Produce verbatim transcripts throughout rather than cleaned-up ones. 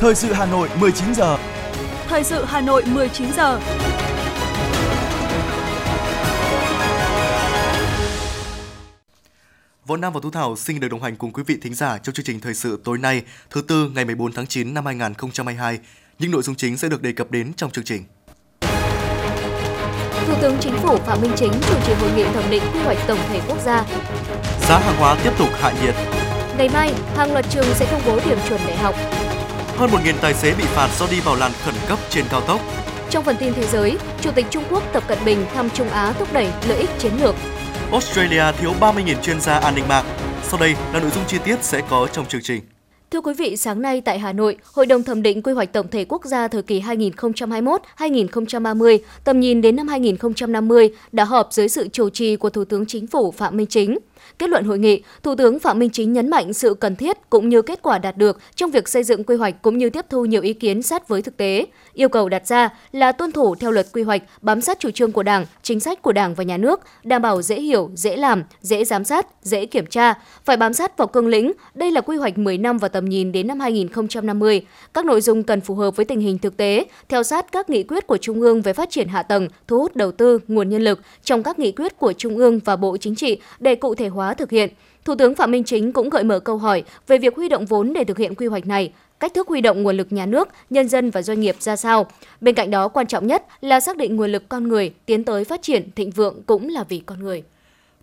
Thời sự Hà Nội mười chín giờ. Thời sự Hà Nội mười chín giờ. Võ Nam và Thu Thảo xin được đồng hành cùng quý vị thính giả trong chương trình thời sự tối nay, thứ tư ngày mười bốn tháng chín năm hai nghìn không trăm hai mươi hai. Những nội dung chính sẽ được đề cập đến trong chương trình. Thủ tướng Chính phủ Phạm Minh Chính chủ trì hội nghị thẩm định quy hoạch tổng thể quốc gia. Giá hàng hóa tiếp tục hạ nhiệt. Ngày mai, hàng loạt trường sẽ công bố điểm chuẩn đại học. Hơn một nghìn tài xế bị phạt do đi vào làn khẩn cấp trên cao tốc. Trong phần tin thế giới, Chủ tịch Trung Quốc Tập Cận Bình thăm Trung Á thúc đẩy lợi ích chiến lược. Australia thiếu ba mươi nghìn chuyên gia an ninh mạng. Sau đây là nội dung chi tiết sẽ có trong chương trình. Thưa quý vị, sáng nay tại Hà Nội, Hội đồng thẩm định quy hoạch tổng thể quốc gia thời kỳ hai nghìn không trăm hai mươi mốt đến hai nghìn không trăm ba mươi, tầm nhìn đến năm hai nghìn không trăm năm mươi đã họp dưới sự chủ trì của Thủ tướng Chính phủ Phạm Minh Chính. Kết luận hội nghị, Thủ tướng Phạm Minh Chính nhấn mạnh sự cần thiết cũng như kết quả đạt được trong việc xây dựng quy hoạch cũng như tiếp thu nhiều ý kiến sát với thực tế. Yêu cầu đặt ra là tuân thủ theo luật quy hoạch, bám sát chủ trương của Đảng, chính sách của Đảng và Nhà nước, đảm bảo dễ hiểu, dễ làm, dễ giám sát, dễ kiểm tra, phải bám sát vào cương lĩnh. Đây là quy hoạch mười năm và tầm nhìn đến năm hai nghìn không trăm năm mươi. Các nội dung cần phù hợp với tình hình thực tế, theo sát các nghị quyết của Trung ương về phát triển hạ tầng, thu hút đầu tư, nguồn nhân lực trong các nghị quyết của Trung ương và Bộ Chính trị để cụ thể hóa thực hiện. Thủ tướng Phạm Minh Chính cũng gợi mở câu hỏi về việc huy động vốn để thực hiện quy hoạch này, cách thức huy động nguồn lực nhà nước, nhân dân và doanh nghiệp ra sao. Bên cạnh đó, quan trọng nhất là xác định nguồn lực con người, tiến tới phát triển, thịnh vượng cũng là vì con người.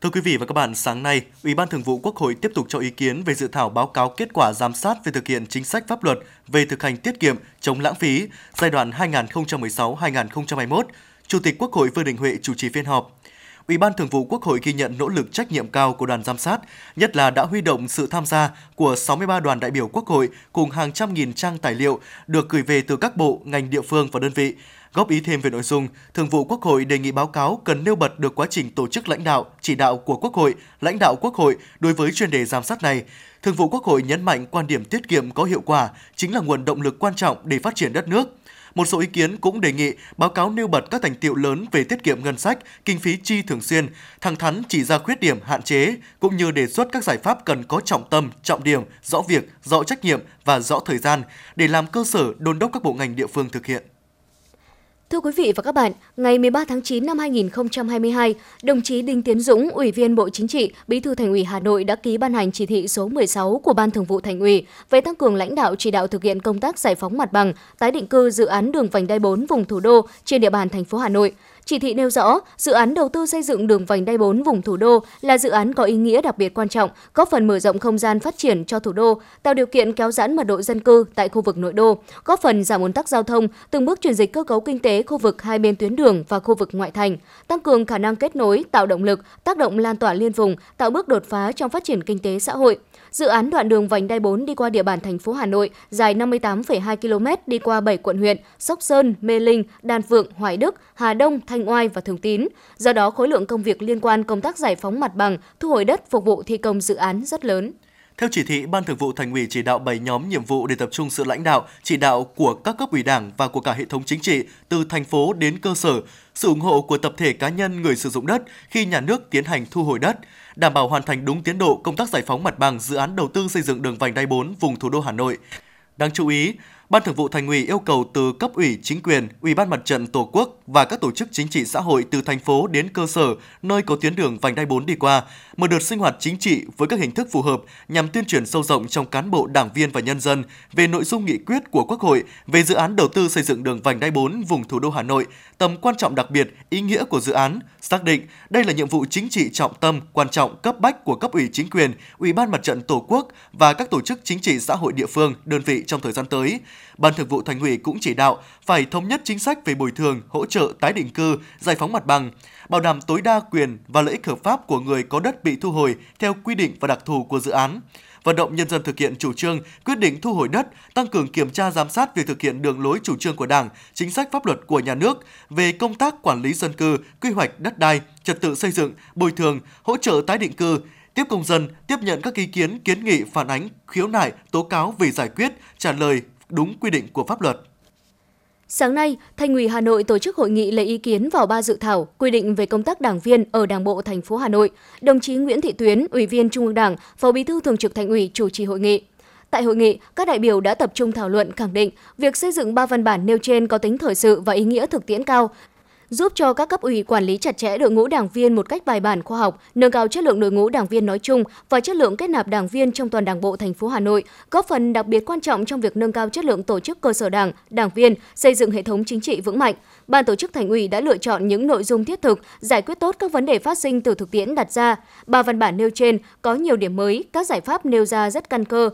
Thưa quý vị và các bạn, sáng nay, Ủy ban Thường vụ Quốc hội tiếp tục cho ý kiến về dự thảo báo cáo kết quả giám sát về thực hiện chính sách pháp luật về thực hành tiết kiệm, chống lãng phí giai đoạn hai nghìn không trăm mười sáu đến hai nghìn không trăm hai mươi mốt. Chủ tịch Quốc hội Vương Đình Huệ chủ trì phiên họp. Ủy ban Thường vụ Quốc hội ghi nhận nỗ lực trách nhiệm cao của đoàn giám sát, nhất là đã huy động sự tham gia của sáu mươi ba đoàn đại biểu Quốc hội cùng hàng trăm nghìn trang tài liệu được gửi về từ các bộ, ngành, địa phương và đơn vị. Góp ý thêm về nội dung, Thường vụ Quốc hội đề nghị báo cáo cần nêu bật được quá trình tổ chức lãnh đạo, chỉ đạo của Quốc hội, lãnh đạo Quốc hội đối với chuyên đề giám sát này. Thường vụ Quốc hội nhấn mạnh quan điểm tiết kiệm có hiệu quả chính là nguồn động lực quan trọng để phát triển đất nước. Một số ý kiến cũng đề nghị báo cáo nêu bật các thành tựu lớn về tiết kiệm ngân sách, kinh phí chi thường xuyên, thẳng thắn chỉ ra khuyết điểm, hạn chế, cũng như đề xuất các giải pháp cần có trọng tâm, trọng điểm, rõ việc, rõ trách nhiệm và rõ thời gian để làm cơ sở đôn đốc các bộ ngành địa phương thực hiện. Thưa quý vị và các bạn, ngày mười ba tháng chín năm hai nghìn không trăm hai mươi hai, đồng chí Đinh Tiến Dũng, Ủy viên Bộ Chính trị, Bí thư Thành ủy Hà Nội đã ký ban hành chỉ thị số mười sáu của Ban Thường vụ Thành ủy về tăng cường lãnh đạo chỉ đạo thực hiện công tác giải phóng mặt bằng, tái định cư dự án đường vành đai bốn vùng thủ đô trên địa bàn thành phố Hà Nội. Chỉ thị nêu rõ, dự án đầu tư xây dựng đường vành đai bốn vùng thủ đô là dự án có ý nghĩa đặc biệt quan trọng, góp phần mở rộng không gian phát triển cho thủ đô, tạo điều kiện kéo giãn mật độ dân cư tại khu vực nội đô, góp phần giảm ùn tắc giao thông, từng bước chuyển dịch cơ cấu kinh tế khu vực hai bên tuyến đường và khu vực ngoại thành, tăng cường khả năng kết nối, tạo động lực, tác động lan tỏa liên vùng, tạo bước đột phá trong phát triển kinh tế xã hội. Dự án đoạn đường vành đai bốn đi qua địa bàn thành phố Hà Nội dài năm mươi tám phẩy hai ki lô mét đi qua bảy quận huyện Sóc Sơn, Mê Linh, Đan Phượng, Hoài Đức, Hà Đông, Thanh Oai và Thường Tín. Do đó, khối lượng công việc liên quan công tác giải phóng mặt bằng, thu hồi đất phục vụ thi công dự án rất lớn. Theo chỉ thị, Ban Thường vụ Thành ủy chỉ đạo bảy nhóm nhiệm vụ để tập trung sự lãnh đạo, chỉ đạo của các cấp ủy Đảng và của cả hệ thống chính trị từ thành phố đến cơ sở, sự ủng hộ của tập thể cá nhân người sử dụng đất khi nhà nước tiến hành thu hồi đất, đảm bảo hoàn thành đúng tiến độ công tác giải phóng mặt bằng dự án đầu tư xây dựng đường vành đai bốn vùng thủ đô Hà Nội. Đáng chú ý, Ban Thường vụ Thành ủy yêu cầu từ cấp ủy, chính quyền, Ủy ban Mặt trận Tổ quốc và các tổ chức chính trị xã hội từ thành phố đến cơ sở nơi có tuyến đường vành đai bốn đi qua, một đợt sinh hoạt chính trị với các hình thức phù hợp nhằm tuyên truyền sâu rộng trong cán bộ, đảng viên và nhân dân về nội dung nghị quyết của Quốc hội về dự án đầu tư xây dựng đường vành đai bốn vùng thủ đô Hà Nội, tầm quan trọng đặc biệt, ý nghĩa của dự án, xác định đây là nhiệm vụ chính trị trọng tâm, quan trọng, cấp bách của cấp ủy chính quyền, Ủy ban Mặt trận Tổ quốc và các tổ chức chính trị xã hội địa phương, đơn vị trong thời gian tới. Ban Thường vụ Thành ủy cũng chỉ đạo phải thống nhất chính sách về bồi thường, hỗ trợ tái định cư, giải phóng mặt bằng, bảo đảm tối đa quyền và lợi ích hợp pháp của người có đất bị thu hồi theo quy định và đặc thù của dự án, vận động nhân dân thực hiện chủ trương, quyết định thu hồi đất, tăng cường kiểm tra giám sát việc thực hiện đường lối chủ trương của Đảng, chính sách pháp luật của nhà nước về công tác quản lý dân cư, quy hoạch đất đai, trật tự xây dựng, bồi thường, hỗ trợ tái định cư, tiếp công dân, tiếp nhận các ý kiến, kiến nghị, phản ánh, khiếu nại, tố cáo về giải quyết, trả lời đúng quy định của pháp luật. Sáng nay, Thành ủy Hà Nội tổ chức hội nghị lấy ý kiến vào ba dự thảo quy định về công tác đảng viên ở Đảng bộ thành phố Hà Nội. Đồng chí Nguyễn Thị Tuyến, Ủy viên Trung ương Đảng, Phó Bí thư Thường trực Thành ủy chủ trì hội nghị. Tại hội nghị, các đại biểu đã tập trung thảo luận khẳng định việc xây dựng ba văn bản nêu trên có tính thời sự và ý nghĩa thực tiễn cao, giúp cho các cấp ủy quản lý chặt chẽ đội ngũ đảng viên một cách bài bản khoa học, nâng cao chất lượng đội ngũ đảng viên nói chung và chất lượng kết nạp đảng viên trong toàn Đảng bộ thành phố Hà Nội, góp phần đặc biệt quan trọng trong việc nâng cao chất lượng tổ chức cơ sở đảng, đảng viên, xây dựng hệ thống chính trị vững mạnh. Ban tổ chức Thành ủy đã lựa chọn những nội dung thiết thực, giải quyết tốt các vấn đề phát sinh từ thực tiễn đặt ra. Ba văn bản nêu trên có nhiều điểm mới, các giải pháp nêu ra rất căn cơ,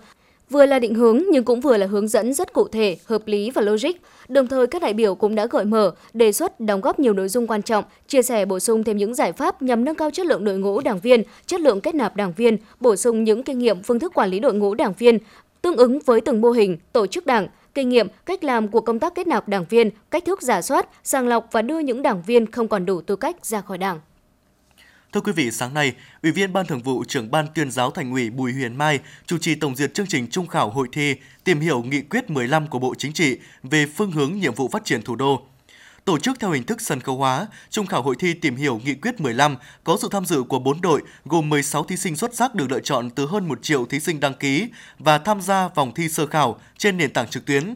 vừa là định hướng nhưng cũng vừa là hướng dẫn rất cụ thể, hợp lý và logic. Đồng thời, các đại biểu cũng đã gợi mở, đề xuất, đóng góp nhiều nội dung quan trọng, chia sẻ bổ sung thêm những giải pháp nhằm nâng cao chất lượng đội ngũ đảng viên, chất lượng kết nạp đảng viên, bổ sung những kinh nghiệm phương thức quản lý đội ngũ đảng viên, tương ứng với từng mô hình, tổ chức đảng, kinh nghiệm, cách làm của công tác kết nạp đảng viên, cách thức rà soát, sàng lọc và đưa những đảng viên không còn đủ tư cách ra khỏi đảng. Thưa quý vị, sáng nay, Ủy viên Ban Thường vụ, Trưởng Ban Tuyên giáo Thành ủy Bùi Huyền Mai chủ trì tổng duyệt chương trình trung khảo hội thi tìm hiểu nghị quyết mười lăm của Bộ Chính trị về phương hướng nhiệm vụ phát triển thủ đô. Tổ chức theo hình thức sân khấu hóa, trung khảo hội thi tìm hiểu nghị quyết mười lăm có sự tham dự của bốn đội gồm mười sáu thí sinh xuất sắc được lựa chọn từ hơn một triệu thí sinh đăng ký và tham gia vòng thi sơ khảo trên nền tảng trực tuyến.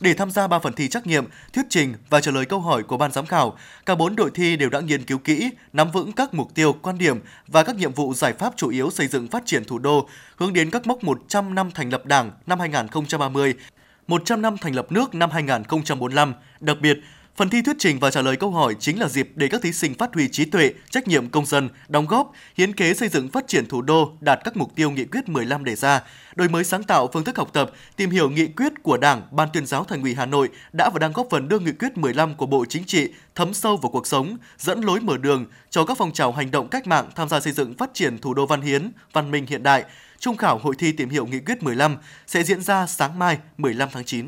Để tham gia ba phần thi trắc nghiệm, thuyết trình và trả lời câu hỏi của ban giám khảo, cả bốn đội thi đều đã nghiên cứu kỹ, nắm vững các mục tiêu, quan điểm và các nhiệm vụ giải pháp chủ yếu xây dựng phát triển thủ đô, hướng đến các mốc một trăm năm thành lập Đảng năm hai không ba không, một trăm năm thành lập nước năm hai không bốn lăm. Đặc biệt, phần thi thuyết trình và trả lời câu hỏi chính là dịp để các thí sinh phát huy trí tuệ, trách nhiệm công dân, đóng góp, hiến kế xây dựng phát triển thủ đô đạt các mục tiêu nghị quyết mười lăm đề ra, đổi mới sáng tạo phương thức học tập, tìm hiểu nghị quyết của Đảng, Ban Tuyên giáo Thành ủy Hà Nội đã và đang góp phần đưa nghị quyết mười lăm của Bộ Chính trị thấm sâu vào cuộc sống, dẫn lối mở đường cho các phong trào hành động cách mạng tham gia xây dựng phát triển thủ đô văn hiến, văn minh hiện đại. Trung khảo hội thi tìm hiểu nghị quyết mười lăm sẽ diễn ra sáng mai mười lăm tháng chín.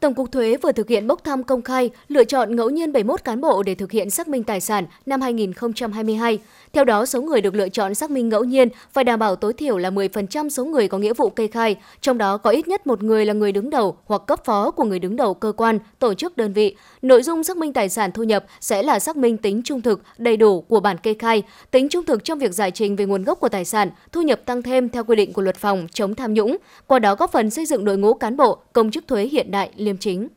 Tổng cục Thuế vừa thực hiện bốc thăm công khai, lựa chọn ngẫu nhiên bảy mươi mốt cán bộ để thực hiện xác minh tài sản năm hai không hai hai. Theo đó, số người được lựa chọn xác minh ngẫu nhiên phải đảm bảo tối thiểu là mười phần trăm số người có nghĩa vụ kê khai, trong đó có ít nhất một người là người đứng đầu hoặc cấp phó của người đứng đầu cơ quan, tổ chức đơn vị. Nội dung xác minh tài sản thu nhập sẽ là xác minh tính trung thực, đầy đủ của bản kê khai, tính trung thực trong việc giải trình về nguồn gốc của tài sản, thu nhập tăng thêm theo quy định của Luật phòng chống tham nhũng, qua đó góp phần xây dựng đội ngũ cán bộ, công chức thuế hiện đại, liêm chính.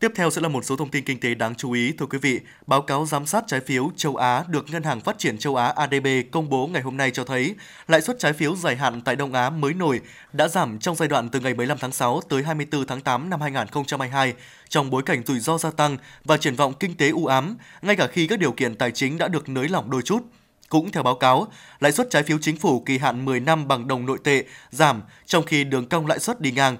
Tiếp theo sẽ là một số thông tin kinh tế đáng chú ý. Thưa quý vị, báo cáo giám sát trái phiếu châu Á được Ngân hàng Phát triển châu Á A D B công bố ngày hôm nay cho thấy lãi suất trái phiếu dài hạn tại Đông Á mới nổi đã giảm trong giai đoạn từ ngày mười lăm tháng sáu tới hai mươi tư tháng tám năm hai không hai hai. Trong bối cảnh rủi ro gia tăng và triển vọng kinh tế u ám, ngay cả khi các điều kiện tài chính đã được nới lỏng đôi chút. Cũng theo báo cáo, lãi suất trái phiếu chính phủ kỳ hạn mười năm bằng đồng nội tệ giảm trong khi đường cong lãi suất đi ngang.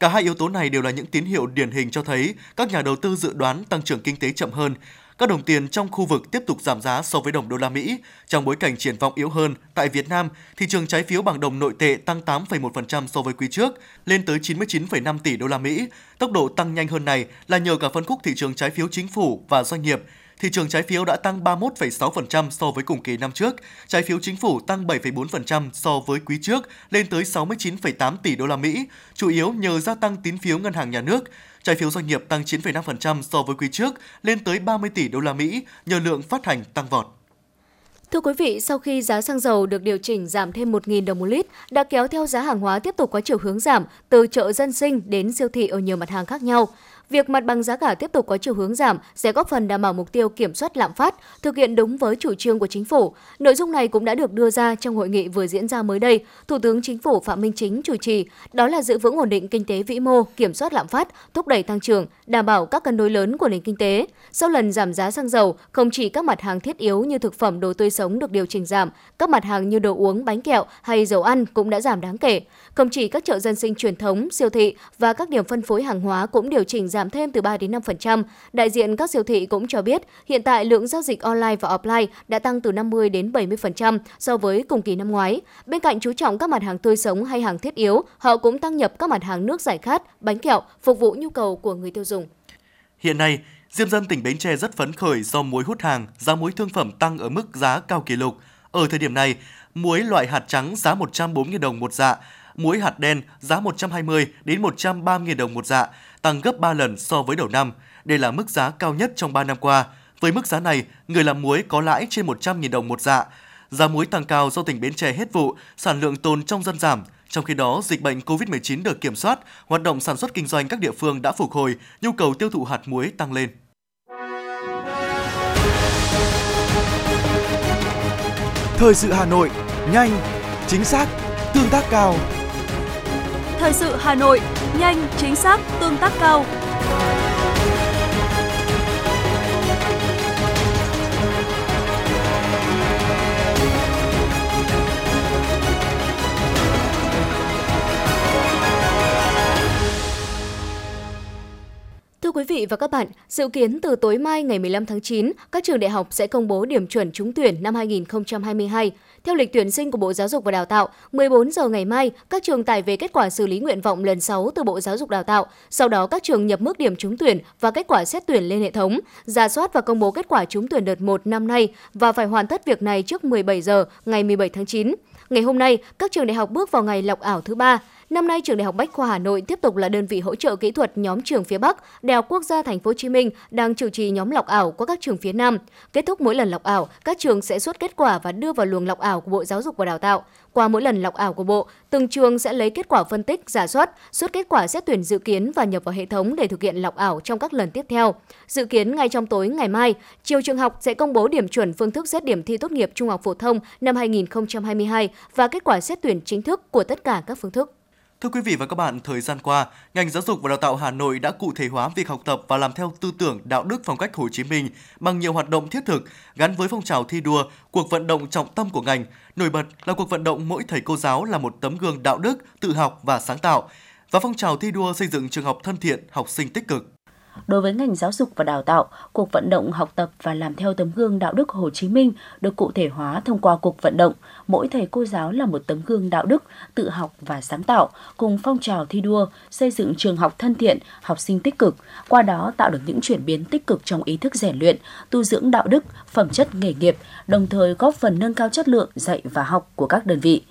Cả hai yếu tố này đều là những tín hiệu điển hình cho thấy các nhà đầu tư dự đoán tăng trưởng kinh tế chậm hơn. Các đồng tiền trong khu vực tiếp tục giảm giá so với đồng đô la Mỹ. Trong bối cảnh triển vọng yếu hơn, tại Việt Nam, thị trường trái phiếu bằng đồng nội tệ tăng tám phẩy một phần trăm so với quý trước, lên tới chín mươi chín phẩy năm tỷ đô la Mỹ. Tốc độ tăng nhanh hơn này là nhờ cả phân khúc thị trường trái phiếu chính phủ và doanh nghiệp. Thị trường trái phiếu đã tăng ba mươi mốt phẩy sáu phần trăm so với cùng kỳ năm trước, trái phiếu chính phủ tăng bảy phẩy bốn phần trăm so với quý trước, lên tới sáu mươi chín phẩy tám tỷ đô la Mỹ, chủ yếu nhờ gia tăng tín phiếu ngân hàng nhà nước. Trái phiếu doanh nghiệp tăng chín phẩy năm phần trăm so với quý trước, lên tới ba mươi tỷ đô la Mỹ nhờ lượng phát hành tăng vọt. Thưa quý vị, sau khi giá xăng dầu được điều chỉnh giảm thêm một nghìn đồng một lít, đã kéo theo giá hàng hóa tiếp tục có chiều hướng giảm từ chợ dân sinh đến siêu thị ở nhiều mặt hàng khác nhau. Việc mặt bằng giá cả tiếp tục có chiều hướng giảm sẽ góp phần đảm bảo mục tiêu kiểm soát lạm phát, thực hiện đúng với chủ trương của Chính phủ. Nội dung này cũng đã được đưa ra trong hội nghị vừa diễn ra mới đây, Thủ tướng Chính phủ Phạm Minh Chính chủ trì, đó là giữ vững ổn định kinh tế vĩ mô, kiểm soát lạm phát, thúc đẩy tăng trưởng, đảm bảo các cân đối lớn của nền kinh tế. Sau lần giảm giá xăng dầu, không chỉ các mặt hàng thiết yếu như thực phẩm đồ tươi sống được điều chỉnh giảm, các mặt hàng như đồ uống, bánh kẹo hay dầu ăn cũng đã giảm đáng kể. Không chỉ các chợ dân sinh truyền thống, siêu thị và các điểm phân phối hàng hóa cũng điều chỉnh giảm thêm từ ba đến năm phần trăm. Đại diện các siêu thị cũng cho biết, hiện tại lượng giao dịch online và offline đã tăng từ năm mươi đến bảy mươi phần trăm so với cùng kỳ năm ngoái. Bên cạnh chú trọng các mặt hàng tươi sống hay hàng thiết yếu, họ cũng tăng nhập các mặt hàng nước giải khát, bánh kẹo phục vụ nhu cầu của người tiêu dùng. Hiện nay, diêm dân tỉnh Bến Tre rất phấn khởi do muối hút hàng, giá muối thương phẩm tăng ở mức giá cao kỷ lục. Ở thời điểm này, muối loại hạt trắng giá một trăm bốn mươi nghìn đồng một dạ, muối hạt đen giá một trăm hai mươi đến một trăm ba mươi nghìn đồng một dạ, tăng gấp ba lần so với đầu năm. Đây là mức giá cao nhất trong ba năm qua. Với mức giá này, người làm muối có lãi trên một trăm nghìn đồng một dạ. Giá muối tăng cao do tỉnh Bến Tre hết vụ, sản lượng tồn trong dân giảm. Trong khi đó, dịch bệnh cô vít mười chín được kiểm soát, hoạt động sản xuất kinh doanh các địa phương đã phục hồi, nhu cầu tiêu thụ hạt muối tăng lên. Thời sự Hà Nội, nhanh, chính xác, tương tác cao. Thời sự Hà Nội, nhanh, chính xác, tương tác cao. Thưa quý vị và các bạn, dự kiến từ tối mai ngày mười lăm tháng chín, các trường đại học sẽ công bố điểm chuẩn trúng tuyển năm hai nghìn không trăm hai mươi hai. Theo lịch tuyển sinh của Bộ Giáo dục và Đào tạo, mười bốn giờ ngày mai, các trường tải về kết quả xử lý nguyện vọng lần sáu từ Bộ Giáo dục Đào tạo. Sau đó, các trường nhập mức điểm trúng tuyển và kết quả xét tuyển lên hệ thống, rà soát và công bố kết quả trúng tuyển đợt một năm nay và phải hoàn tất việc này trước mười bảy giờ ngày mười bảy tháng chín. Ngày hôm nay, các trường đại học bước vào ngày lọc ảo thứ ba. Năm nay, trường Đại học Bách khoa Hà Nội tiếp tục là đơn vị hỗ trợ kỹ thuật nhóm trường phía Bắc, Đại học Quốc gia Thành phố Hồ Chí Minh đang chủ trì nhóm lọc ảo của các trường phía Nam. Kết thúc mỗi lần lọc ảo, các trường sẽ xuất kết quả và đưa vào luồng lọc ảo của Bộ Giáo dục và Đào tạo. Qua mỗi lần lọc ảo của Bộ, từng trường sẽ lấy kết quả phân tích, rà soát, xuất kết quả xét tuyển dự kiến và nhập vào hệ thống để thực hiện lọc ảo trong các lần tiếp theo. Dự kiến ngay trong tối ngày mai, chiều trường học sẽ công bố điểm chuẩn phương thức xét điểm thi tốt nghiệp trung học phổ thông năm hai nghìn không trăm hai mươi hai và kết quả xét tuyển chính thức của tất cả các phương thức. Thưa quý vị và các bạn, thời gian qua, ngành giáo dục và đào tạo Hà Nội đã cụ thể hóa việc học tập và làm theo tư tưởng đạo đức phong cách Hồ Chí Minh bằng nhiều hoạt động thiết thực gắn với phong trào thi đua, cuộc vận động trọng tâm của ngành. Nổi bật là cuộc vận động mỗi thầy cô giáo là một tấm gương đạo đức, tự học và sáng tạo và phong trào thi đua xây dựng trường học thân thiện, học sinh tích cực. Đối với ngành giáo dục và đào tạo, cuộc vận động học tập và làm theo tấm gương đạo đức Hồ Chí Minh được cụ thể hóa thông qua cuộc vận động mỗi thầy cô giáo là một tấm gương đạo đức, tự học và sáng tạo cùng phong trào thi đua xây dựng trường học thân thiện, học sinh tích cực, qua đó tạo được những chuyển biến tích cực trong ý thức rèn luyện, tu dưỡng đạo đức, phẩm chất nghề nghiệp, đồng thời góp phần nâng cao chất lượng dạy và học của các đơn vị.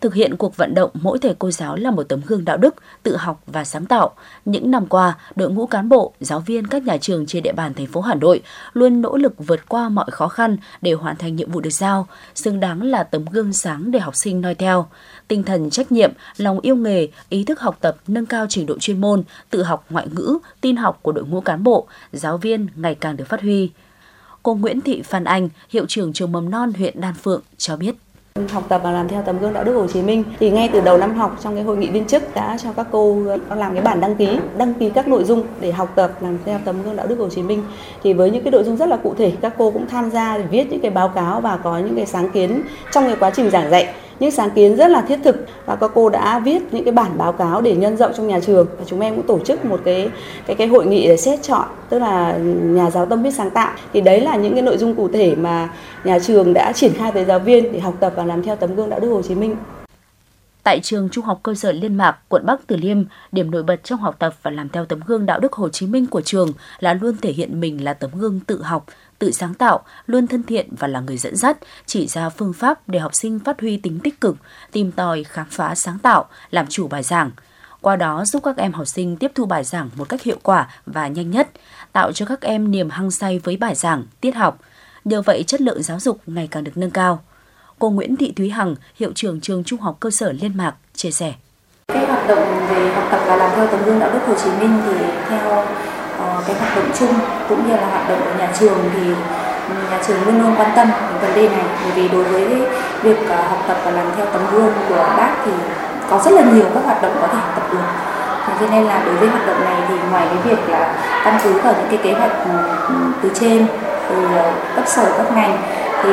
Thực hiện cuộc vận động mỗi thầy cô giáo là một tấm gương đạo đức, tự học và sáng tạo. Những năm qua, đội ngũ cán bộ, giáo viên các nhà trường trên địa bàn thành phố Hà Nội luôn nỗ lực vượt qua mọi khó khăn để hoàn thành nhiệm vụ được giao, xứng đáng là tấm gương sáng để học sinh noi theo. Tinh thần trách nhiệm, lòng yêu nghề, ý thức học tập, nâng cao trình độ chuyên môn, tự học ngoại ngữ, tin học của đội ngũ cán bộ, giáo viên ngày càng được phát huy. Cô Nguyễn Thị Phan Anh, hiệu trưởng trường mầm non huyện Đan Phượng cho biết. Học tập và làm theo tấm gương đạo đức Hồ Chí Minh thì ngay từ đầu năm học, trong cái hội nghị viên chức đã cho các cô làm cái bản đăng ký đăng ký các nội dung để học tập làm theo tấm gương đạo đức Hồ Chí Minh. Thì với những cái nội dung rất là cụ thể, các cô cũng tham gia để viết những cái báo cáo và có những cái sáng kiến trong cái quá trình giảng dạy, những sáng kiến rất là thiết thực, và các cô đã viết những cái bản báo cáo để nhân rộng trong nhà trường. Và chúng em cũng tổ chức một cái cái cái hội nghị để xét chọn, tức là nhà giáo tâm huyết sáng tạo. Thì đấy là những cái nội dung cụ thể mà nhà trường đã triển khai tới giáo viên để học tập và làm theo tấm gương đạo đức Hồ Chí Minh. Tại trường Trung học cơ sở Liên Mạc, quận Bắc Từ Liêm, điểm nổi bật trong học tập và làm theo tấm gương đạo đức Hồ Chí Minh của trường là luôn thể hiện mình là tấm gương tự học, tự sáng tạo, luôn thân thiện và là người dẫn dắt, chỉ ra phương pháp để học sinh phát huy tính tích cực, tìm tòi, khám phá sáng tạo, làm chủ bài giảng. Qua đó giúp các em học sinh tiếp thu bài giảng một cách hiệu quả và nhanh nhất, tạo cho các em niềm hăng say với bài giảng, tiết học. Nhờ vậy, chất lượng giáo dục ngày càng được nâng cao. Cô Nguyễn Thị Thúy Hằng, hiệu trưởng trường Trung học cơ sở Liên Mạc, chia sẻ. Cái hoạt động về học tập và làm theo tấm gương đạo đức Hồ Chí Minh thì theo cái hoạt động chung cũng như là hoạt động của nhà trường thì nhà trường luôn luôn quan tâm đến vấn đề này, bởi vì đối với việc học tập và làm theo tấm gương của bác thì có rất là nhiều các hoạt động có thể học tập được. Thế nên là đối với hoạt động này thì ngoài cái việc là căn cứ vào những cái kế hoạch từ trên, từ cấp sở, cấp ngành thì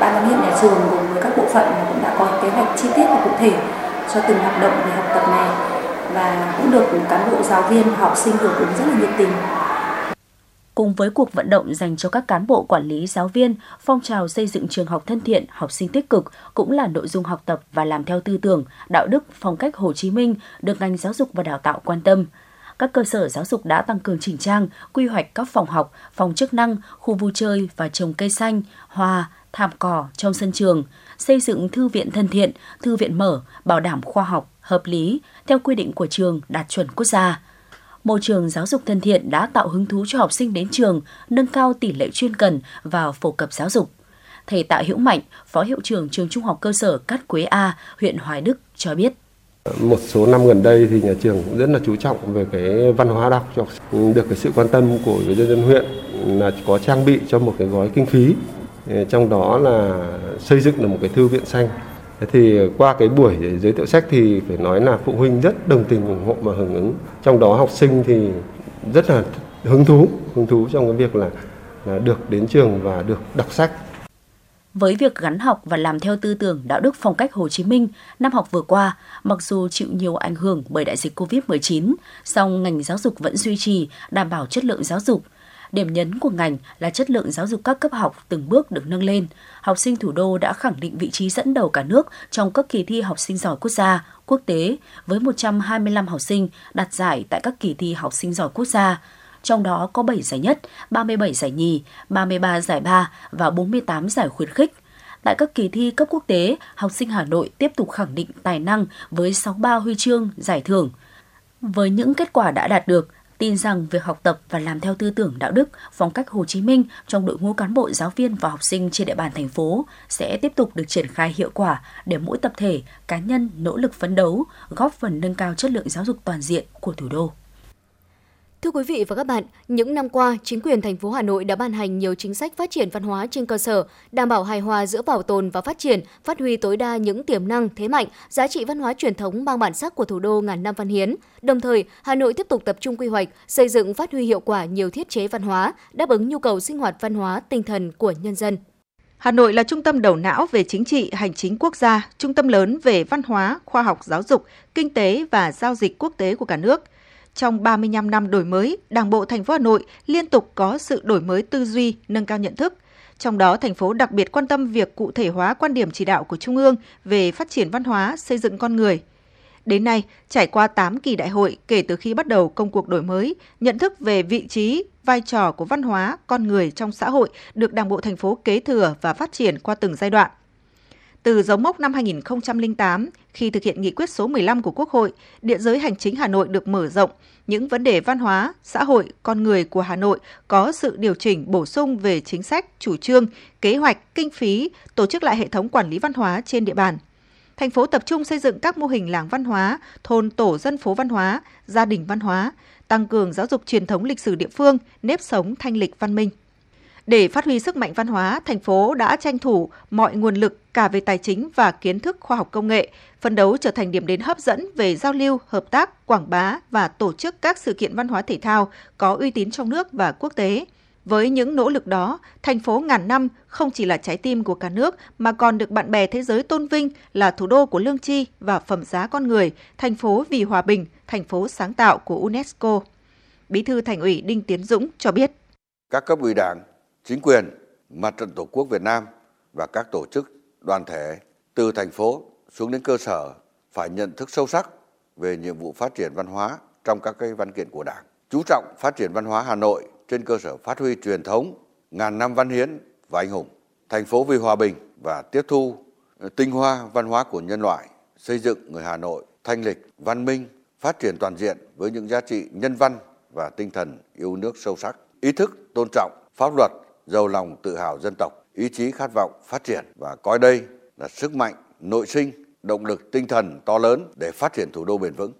ban giám hiệu nhà trường cùng với các bộ phận cũng đã có kế hoạch chi tiết và cụ thể cho từng hoạt động về học tập này, và cũng được cán bộ giáo viên học sinh hưởng ứng rất là nhiệt tình. Cùng với cuộc vận động dành cho các cán bộ quản lý giáo viên, phong trào xây dựng trường học thân thiện, học sinh tích cực cũng là nội dung học tập và làm theo tư tưởng, đạo đức, phong cách Hồ Chí Minh được ngành giáo dục và đào tạo quan tâm. Các cơ sở giáo dục đã tăng cường chỉnh trang, quy hoạch các phòng học, phòng chức năng, khu vui chơi và trồng cây xanh, hoa, thảm cỏ trong sân trường, xây dựng thư viện thân thiện, thư viện mở, bảo đảm khoa học, hợp lý, theo quy định của trường đạt chuẩn quốc gia. Môi trường giáo dục thân thiện đã tạo hứng thú cho học sinh đến trường, nâng cao tỷ lệ chuyên cần và phổ cập giáo dục. thầy Tạ Hữu Mạnh, Phó Hiệu trưởng Trường Trung học Cơ sở Cát Quế A, huyện Hoài Đức cho biết. Một số năm gần đây thì nhà trường cũng rất là chú trọng về cái văn hóa đọc cho được cái sự quan tâm của dân dân huyện là có trang bị cho một cái gói kinh phí, trong đó là xây dựng được một cái thư viện xanh. Thế thì qua cái buổi giới thiệu sách thì phải nói là phụ huynh rất đồng tình ủng hộ và hưởng ứng. Trong đó học sinh thì rất là hứng thú, hứng thú trong cái việc là, là được đến trường và được đọc sách. Với việc gắn học và làm theo tư tưởng đạo đức phong cách Hồ Chí Minh, năm học vừa qua, mặc dù chịu nhiều ảnh hưởng bởi đại dịch cô vít mười chín, song ngành giáo dục vẫn duy trì, đảm bảo chất lượng giáo dục. Điểm nhấn của ngành là chất lượng giáo dục các cấp học từng bước được nâng lên. Học sinh thủ đô đã khẳng định vị trí dẫn đầu cả nước trong các kỳ thi học sinh giỏi quốc gia, quốc tế, với một trăm hai mươi lăm học sinh đạt giải tại các kỳ thi học sinh giỏi quốc gia. Trong đó có bảy giải nhất, ba mươi bảy giải nhì, ba mươi ba giải ba và bốn mươi tám giải khuyến khích. Tại các kỳ thi cấp quốc tế, học sinh Hà Nội tiếp tục khẳng định tài năng với sáu mươi ba huy chương, giải thưởng. Với những kết quả đã đạt được, tin rằng việc học tập và làm theo tư tưởng đạo đức, phong cách Hồ Chí Minh trong đội ngũ cán bộ, giáo viên và học sinh trên địa bàn thành phố sẽ tiếp tục được triển khai hiệu quả để mỗi tập thể, cá nhân nỗ lực phấn đấu, góp phần nâng cao chất lượng giáo dục toàn diện của thủ đô. Thưa quý vị và các bạn, những năm qua, chính quyền thành phố Hà Nội đã ban hành nhiều chính sách phát triển văn hóa trên cơ sở đảm bảo hài hòa giữa bảo tồn và phát triển, phát huy tối đa những tiềm năng, thế mạnh, giá trị văn hóa truyền thống mang bản sắc của thủ đô ngàn năm văn hiến. Đồng thời, Hà Nội tiếp tục tập trung quy hoạch, xây dựng phát huy hiệu quả nhiều thiết chế văn hóa, đáp ứng nhu cầu sinh hoạt văn hóa, tinh thần của nhân dân. Hà Nội là trung tâm đầu não về chính trị, hành chính quốc gia, trung tâm lớn về văn hóa, khoa học, giáo dục, kinh tế và giao dịch quốc tế của cả nước. Trong ba mươi lăm năm đổi mới, Đảng bộ thành phố Hà Nội liên tục có sự đổi mới tư duy, nâng cao nhận thức. Trong đó, thành phố đặc biệt quan tâm việc cụ thể hóa quan điểm chỉ đạo của Trung ương về phát triển văn hóa, xây dựng con người. Đến nay, trải qua tám kỳ đại hội kể từ khi bắt đầu công cuộc đổi mới, nhận thức về vị trí, vai trò của văn hóa, con người trong xã hội được Đảng bộ thành phố kế thừa và phát triển qua từng giai đoạn. Từ dấu mốc năm hai nghìn không trăm lẻ tám, khi thực hiện nghị quyết số mười lăm của Quốc hội, địa giới hành chính Hà Nội được mở rộng, những vấn đề văn hóa, xã hội, con người của Hà Nội có sự điều chỉnh bổ sung về chính sách, chủ trương, kế hoạch, kinh phí, tổ chức lại hệ thống quản lý văn hóa trên địa bàn. Thành phố tập trung xây dựng các mô hình làng văn hóa, thôn tổ dân phố văn hóa, gia đình văn hóa, tăng cường giáo dục truyền thống lịch sử địa phương, nếp sống thanh lịch văn minh. Để phát huy sức mạnh văn hóa, thành phố đã tranh thủ mọi nguồn lực cả về tài chính và kiến thức khoa học công nghệ, phấn đấu trở thành điểm đến hấp dẫn về giao lưu, hợp tác, quảng bá và tổ chức các sự kiện văn hóa thể thao có uy tín trong nước và quốc tế. Với những nỗ lực đó, thành phố ngàn năm không chỉ là trái tim của cả nước mà còn được bạn bè thế giới tôn vinh là thủ đô của lương tri và phẩm giá con người, thành phố vì hòa bình, thành phố sáng tạo của UNESCO. Bí thư Thành ủy Đinh Tiến Dũng cho biết. Các cấp ủy Đảng, chính quyền, Mặt trận Tổ quốc Việt Nam và các tổ chức, đoàn thể từ thành phố xuống đến cơ sở phải nhận thức sâu sắc về nhiệm vụ phát triển văn hóa trong các cái văn kiện của Đảng. Chú trọng phát triển văn hóa Hà Nội trên cơ sở phát huy truyền thống, ngàn năm văn hiến và anh hùng, thành phố vì hòa bình và tiếp thu tinh hoa văn hóa của nhân loại, xây dựng người Hà Nội thanh lịch, văn minh, phát triển toàn diện với những giá trị nhân văn và tinh thần yêu nước sâu sắc, ý thức tôn trọng pháp luật, giàu lòng tự hào dân tộc, ý chí khát vọng phát triển và coi đây là sức mạnh nội sinh, động lực tinh thần to lớn để phát triển thủ đô bền vững.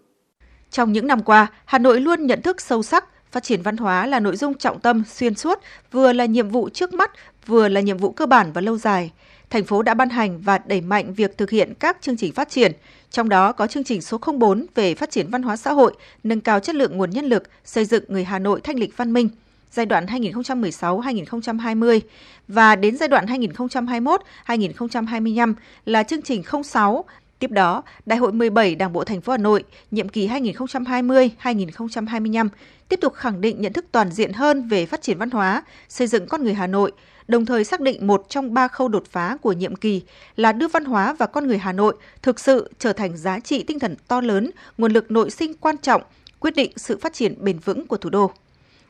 Trong những năm qua, Hà Nội luôn nhận thức sâu sắc phát triển văn hóa là nội dung trọng tâm xuyên suốt, vừa là nhiệm vụ trước mắt, vừa là nhiệm vụ cơ bản và lâu dài. Thành phố đã ban hành và đẩy mạnh việc thực hiện các chương trình phát triển, trong đó có chương trình số không bốn về phát triển văn hóa xã hội, nâng cao chất lượng nguồn nhân lực, xây dựng người Hà Nội thanh lịch văn minh giai đoạn hai nghìn không trăm mười sáu đến hai nghìn không trăm hai mươi và đến giai đoạn hai nghìn không trăm hai mươi mốt đến hai nghìn không trăm hai mươi lăm là chương trình không sáu. Tiếp đó, Đại hội mười bảy Đảng bộ thành phố Hà Nội, nhiệm kỳ hai nghìn không trăm hai mươi đến hai nghìn không trăm hai mươi lăm tiếp tục khẳng định nhận thức toàn diện hơn về phát triển văn hóa, xây dựng con người Hà Nội, đồng thời xác định một trong ba khâu đột phá của nhiệm kỳ là đưa văn hóa và con người Hà Nội thực sự trở thành giá trị tinh thần to lớn, nguồn lực nội sinh quan trọng, quyết định sự phát triển bền vững của thủ đô.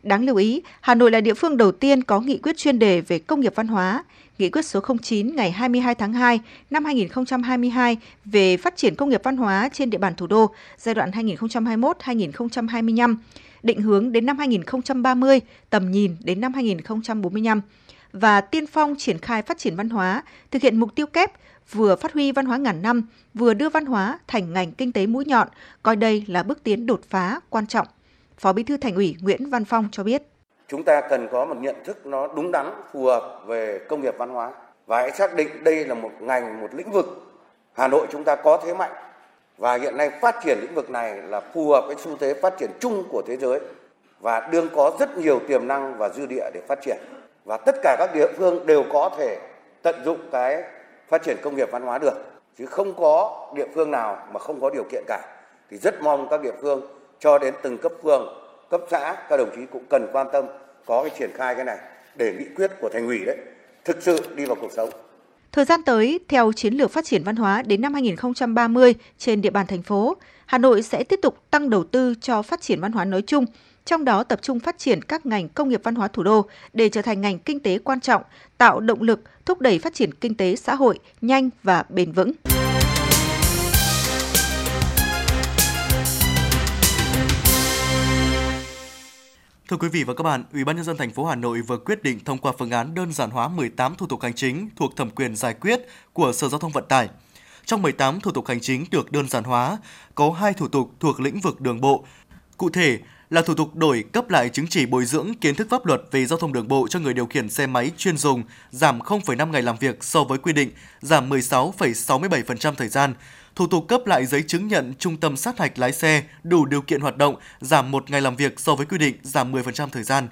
Đáng lưu ý, Hà Nội là địa phương đầu tiên có nghị quyết chuyên đề về công nghiệp văn hóa, nghị quyết số không chín ngày hai mươi hai tháng hai năm hai nghìn không trăm hai mươi hai về phát triển công nghiệp văn hóa trên địa bàn thủ đô giai đoạn hai nghìn không trăm hai mươi mốt đến hai nghìn không trăm hai mươi lăm, định hướng đến năm hai nghìn không trăm ba mươi, tầm nhìn đến năm hai nghìn không trăm bốn mươi lăm. và tiên phong triển khai phát triển văn hóa, thực hiện mục tiêu kép vừa phát huy văn hóa ngàn năm, vừa đưa văn hóa thành ngành kinh tế mũi nhọn, coi đây là bước tiến đột phá quan trọng. Phó Bí thư Thành ủy Nguyễn Văn Phong cho biết. Chúng ta cần có một nhận thức nó đúng đắn, phù hợp về công nghiệp văn hóa và hãy xác định đây là một ngành, một lĩnh vực. Hà Nội chúng ta có thế mạnh và hiện nay phát triển lĩnh vực này là phù hợp với xu thế phát triển chung của thế giới và đương có rất nhiều tiềm năng và dư địa để phát triển. Và tất cả các địa phương đều có thể tận dụng cái phát triển công nghiệp văn hóa được, chứ không có địa phương nào mà không có điều kiện cả. Thì rất mong các địa phương cho đến từng cấp phường, cấp xã, các đồng chí cũng cần quan tâm có cái triển khai cái này để nghị quyết của Thành ủy đấy thực sự đi vào cuộc sống. Thời gian tới, theo chiến lược phát triển văn hóa đến năm hai không ba không trên địa bàn thành phố, Hà Nội sẽ tiếp tục tăng đầu tư cho phát triển văn hóa nói chung, trong đó tập trung phát triển các ngành công nghiệp văn hóa thủ đô để trở thành ngành kinh tế quan trọng, tạo động lực, thúc đẩy phát triển kinh tế xã hội nhanh và bền vững. Thưa quý vị và các bạn, Ủy ban nhân dân thành phố Hà Nội vừa quyết định thông qua phương án đơn giản hóa mười tám thủ tục hành chính thuộc thẩm quyền giải quyết của Sở Giao thông Vận tải. Trong mười tám thủ tục hành chính được đơn giản hóa, có hai thủ tục thuộc lĩnh vực đường bộ. Cụ thể là thủ tục đổi cấp lại chứng chỉ bồi dưỡng kiến thức pháp luật về giao thông đường bộ cho người điều khiển xe máy chuyên dùng, giảm không phẩy năm ngày làm việc so với quy định, giảm mười sáu phẩy sáu mươi bảy phần trăm thời gian. Thủ tục cấp lại giấy chứng nhận trung tâm sát hạch lái xe đủ điều kiện hoạt động, giảm một ngày làm việc so với quy định, giảm mười phần trăm thời gian.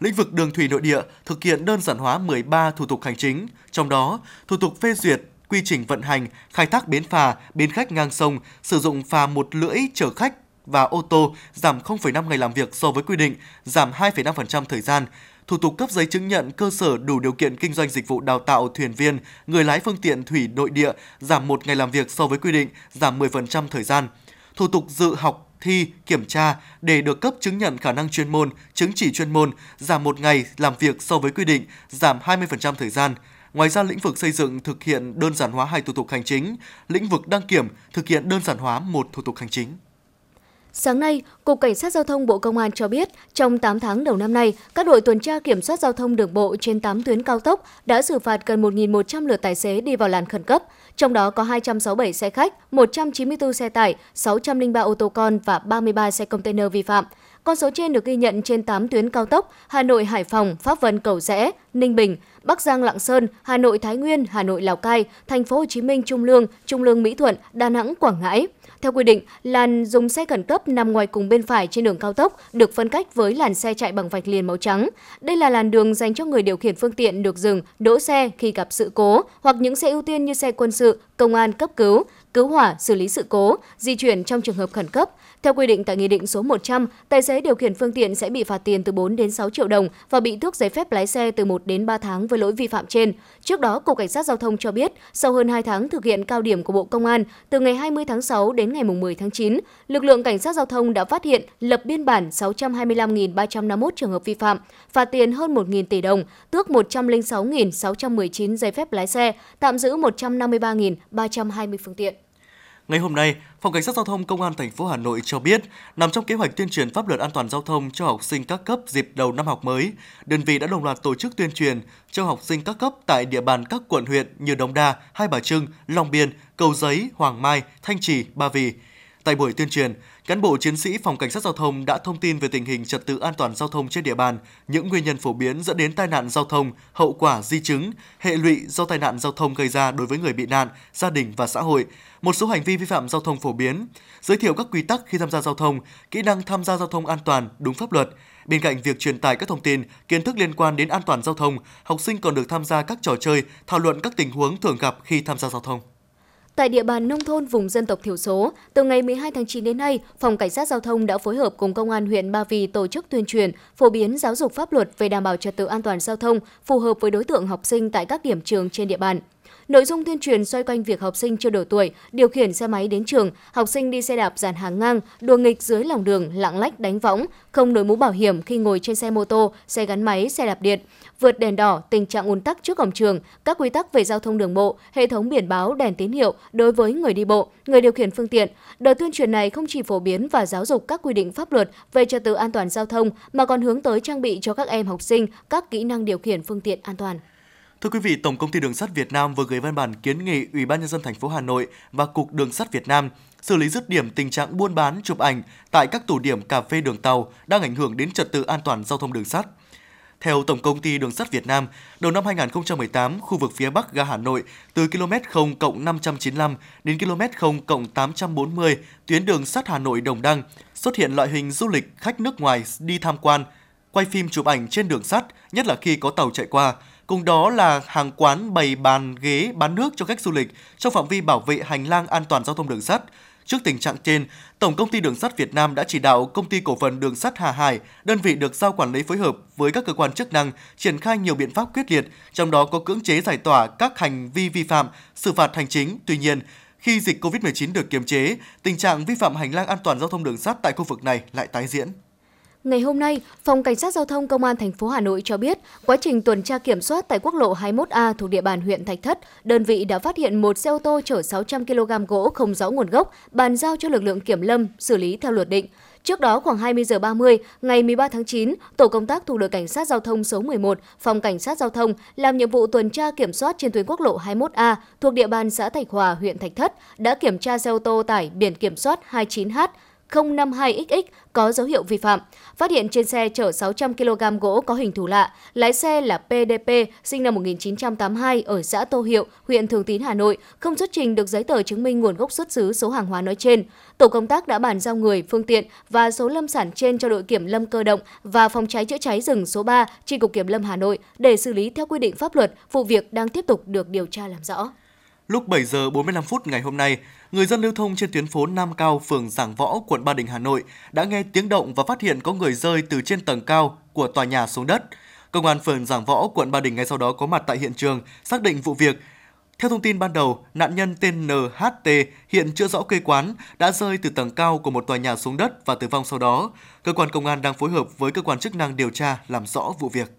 Lĩnh vực đường thủy nội địa thực hiện đơn giản hóa mười ba thủ tục hành chính, trong đó thủ tục phê duyệt quy trình vận hành, khai thác bến phà, bến khách ngang sông, sử dụng phà một lưỡi chở khách và ô tô giảm không phẩy năm ngày làm việc so với quy định, giảm hai phẩy năm phần trăm thời gian. Thủ tục cấp giấy chứng nhận cơ sở đủ điều kiện kinh doanh dịch vụ đào tạo thuyền viên, người lái phương tiện thủy nội địa giảm một ngày làm việc so với quy định, giảm mười phần trăm thời gian. Thủ tục dự học, thi, kiểm tra để được cấp chứng nhận khả năng chuyên môn, chứng chỉ chuyên môn giảm một ngày làm việc so với quy định, giảm hai mươi phần trăm thời gian. Ngoài ra, lĩnh vực xây dựng thực hiện đơn giản hóa hai thủ tục hành chính, lĩnh vực đăng kiểm thực hiện đơn giản hóa một thủ tục hành chính. Sáng nay, Cục Cảnh sát Giao thông Bộ Công an cho biết, trong tám tháng đầu năm nay, các đội tuần tra kiểm soát giao thông đường bộ trên tám tuyến cao tốc đã xử phạt gần một nghìn một trăm lượt tài xế đi vào làn khẩn cấp, trong đó có hai trăm sáu mươi bảy xe khách, một trăm chín mươi tư xe tải, sáu trăm lẻ ba ô tô con và ba mươi ba xe container vi phạm. Con số trên được ghi nhận trên tám tuyến cao tốc Hà Nội Hải Phòng, Pháp Vân Cầu Giẽ, Ninh Bình, Bắc Giang Lạng Sơn, Hà Nội Thái Nguyên, Hà Nội Lào Cai, Thành phố Hồ Chí Minh Trung Lương, Trung Lương Mỹ Thuận, Đà Nẵng Quảng Ngãi. Theo quy định, làn dùng xe khẩn cấp nằm ngoài cùng bên phải trên đường cao tốc được phân cách với làn xe chạy bằng vạch liền màu trắng. Đây là làn đường dành cho người điều khiển phương tiện được dừng, đỗ xe khi gặp sự cố hoặc những xe ưu tiên như xe quân sự, công an cấp cứu, cứu hỏa, xử lý sự cố, di chuyển trong trường hợp khẩn cấp. Theo quy định tại Nghị định số một trăm, tài xế điều khiển phương tiện sẽ bị phạt tiền từ bốn đến sáu triệu đồng và bị tước giấy phép lái xe từ một đến ba tháng với lỗi vi phạm trên. Trước đó, Cục Cảnh sát Giao thông cho biết, sau hơn hai tháng thực hiện cao điểm của Bộ Công an, từ ngày hai mươi tháng sáu đến ngày mười tháng chín, lực lượng Cảnh sát Giao thông đã phát hiện, lập biên bản sáu trăm hai mươi lăm nghìn ba trăm năm mươi mốt trường hợp vi phạm, phạt tiền hơn một nghìn tỷ đồng, tước một trăm lẻ sáu nghìn sáu trăm mười chín giấy phép lái xe, tạm giữ một trăm năm mươi ba nghìn ba trăm hai mươi phương tiện. Ngày hôm nay, Phòng Cảnh sát Giao thông Công an thành phố Hà Nội cho biết, nằm trong kế hoạch tuyên truyền pháp luật an toàn giao thông cho học sinh các cấp dịp đầu năm học mới, đơn vị đã đồng loạt tổ chức tuyên truyền cho học sinh các cấp tại địa bàn các quận huyện như Đống Đa, Hai Bà Trưng, Long Biên, Cầu Giấy, Hoàng Mai, Thanh Trì, Ba Vì. Tại buổi tuyên truyền, cán bộ chiến sĩ Phòng Cảnh sát Giao thông đã thông tin về tình hình trật tự an toàn giao thông trên địa bàn, những nguyên nhân phổ biến dẫn đến tai nạn giao thông, hậu quả di chứng, hệ lụy do tai nạn giao thông gây ra đối với người bị nạn, gia đình và xã hội, một số hành vi vi phạm giao thông phổ biến, giới thiệu các quy tắc khi tham gia giao thông, kỹ năng tham gia giao thông an toàn, đúng pháp luật. Bên cạnh việc truyền tải các thông tin, kiến thức liên quan đến an toàn giao thông, học sinh còn được tham gia các trò chơi, thảo luận các tình huống thường gặp khi tham gia giao thông. Tại địa bàn nông thôn vùng dân tộc thiểu số, từ ngày mười hai tháng chín đến nay, Phòng Cảnh sát Giao thông đã phối hợp cùng Công an huyện Ba Vì tổ chức tuyên truyền, phổ biến giáo dục pháp luật về đảm bảo trật tự an toàn giao thông phù hợp với đối tượng học sinh tại các điểm trường trên địa bàn. Nội dung tuyên truyền xoay quanh việc học sinh chưa đủ tuổi điều khiển xe máy đến trường, học sinh đi xe đạp dàn hàng ngang, đùa nghịch dưới lòng đường, lạng lách đánh võng, không đội mũ bảo hiểm khi ngồi trên xe mô tô, xe gắn máy, xe đạp điện, vượt đèn đỏ, tình trạng ùn tắc trước cổng trường, các quy tắc về giao thông đường bộ, hệ thống biển báo, đèn tín hiệu đối với người đi bộ, người điều khiển phương tiện. Đợt tuyên truyền này không chỉ phổ biến và giáo dục các quy định pháp luật về trật tự an toàn giao thông mà còn hướng tới trang bị cho các em học sinh các kỹ năng điều khiển phương tiện an toàn. Thưa quý vị, Tổng công ty Đường sắt Việt Nam vừa gửi văn bản kiến nghị Ủy ban nhân dân thành phố Hà Nội và Cục Đường sắt Việt Nam xử lý dứt điểm tình trạng buôn bán chụp ảnh tại các tủ điểm cà phê đường tàu đang ảnh hưởng đến trật tự an toàn giao thông đường sắt. Theo Tổng công ty Đường sắt Việt Nam, đầu năm hai không một tám, khu vực phía Bắc ga Hà Nội từ ki lô mét không cộng năm trăm chín mươi lăm đến ki lô mét không cộng tám trăm bốn mươi tuyến đường sắt Hà Nội Đồng Đăng xuất hiện loại hình du lịch khách nước ngoài đi tham quan, quay phim chụp ảnh trên đường sắt, nhất là khi có tàu chạy qua. Cùng đó là hàng quán bày bàn ghế bán nước cho khách du lịch trong phạm vi bảo vệ hành lang an toàn giao thông đường sắt. Trước tình trạng trên, Tổng công ty Đường sắt Việt Nam đã chỉ đạo Công ty Cổ phần Đường sắt Hà Hải, đơn vị được giao quản lý, phối hợp với các cơ quan chức năng triển khai nhiều biện pháp quyết liệt, trong đó có cưỡng chế giải tỏa các hành vi vi phạm, xử phạt hành chính. Tuy nhiên, khi dịch cô vít mười chín được kiềm chế, tình trạng vi phạm hành lang an toàn giao thông đường sắt tại khu vực này lại tái diễn. Ngày hôm nay, Phòng Cảnh sát Giao thông Công an thành phố Hà Nội cho biết, quá trình tuần tra kiểm soát tại quốc lộ hai mươi mốt A thuộc địa bàn huyện Thạch Thất, đơn vị đã phát hiện một xe ô tô chở sáu trăm ki lô gam gỗ không rõ nguồn gốc, bàn giao cho lực lượng kiểm lâm xử lý theo luật định. Trước đó khoảng hai mươi giờ ba mươi ngày mười ba tháng chín, tổ công tác thuộc đội Cảnh sát Giao thông số mười một, Phòng Cảnh sát Giao thông làm nhiệm vụ tuần tra kiểm soát trên tuyến quốc lộ hai mươi mốt A thuộc địa bàn xã Thạch Hòa, huyện Thạch Thất đã kiểm tra xe ô tô tải biển kiểm soát hai mươi chín H không năm hai X X có dấu hiệu vi phạm. Phát hiện trên xe chở sáu trăm ki lô gam gỗ có hình thù lạ, lái xe là pê đê pê sinh năm một nghìn chín trăm tám mươi hai ở xã Tô Hiệu, huyện Thường Tín, Hà Nội, không xuất trình được giấy tờ chứng minh nguồn gốc xuất xứ số hàng hóa nói trên. Tổ công tác đã bàn giao người, phương tiện và số lâm sản trên cho đội kiểm lâm cơ động và phòng cháy chữa cháy rừng số ba, Chi cục Kiểm lâm Hà Nội để xử lý theo quy định pháp luật. Vụ việc đang tiếp tục được điều tra làm rõ. Lúc bảy giờ bốn mươi lăm phút ngày hôm nay, người dân lưu thông trên tuyến phố Nam Cao, phường Giảng Võ, quận Ba Đình, Hà Nội đã nghe tiếng động và phát hiện có người rơi từ trên tầng cao của tòa nhà xuống đất. Công an phường Giảng Võ, quận Ba Đình ngay sau đó có mặt tại hiện trường, xác định vụ việc. Theo thông tin ban đầu, nạn nhân tên en hát tê hiện chưa rõ quê quán, đã rơi từ tầng cao của một tòa nhà xuống đất và tử vong sau đó. Cơ quan công an đang phối hợp với cơ quan chức năng điều tra làm rõ vụ việc.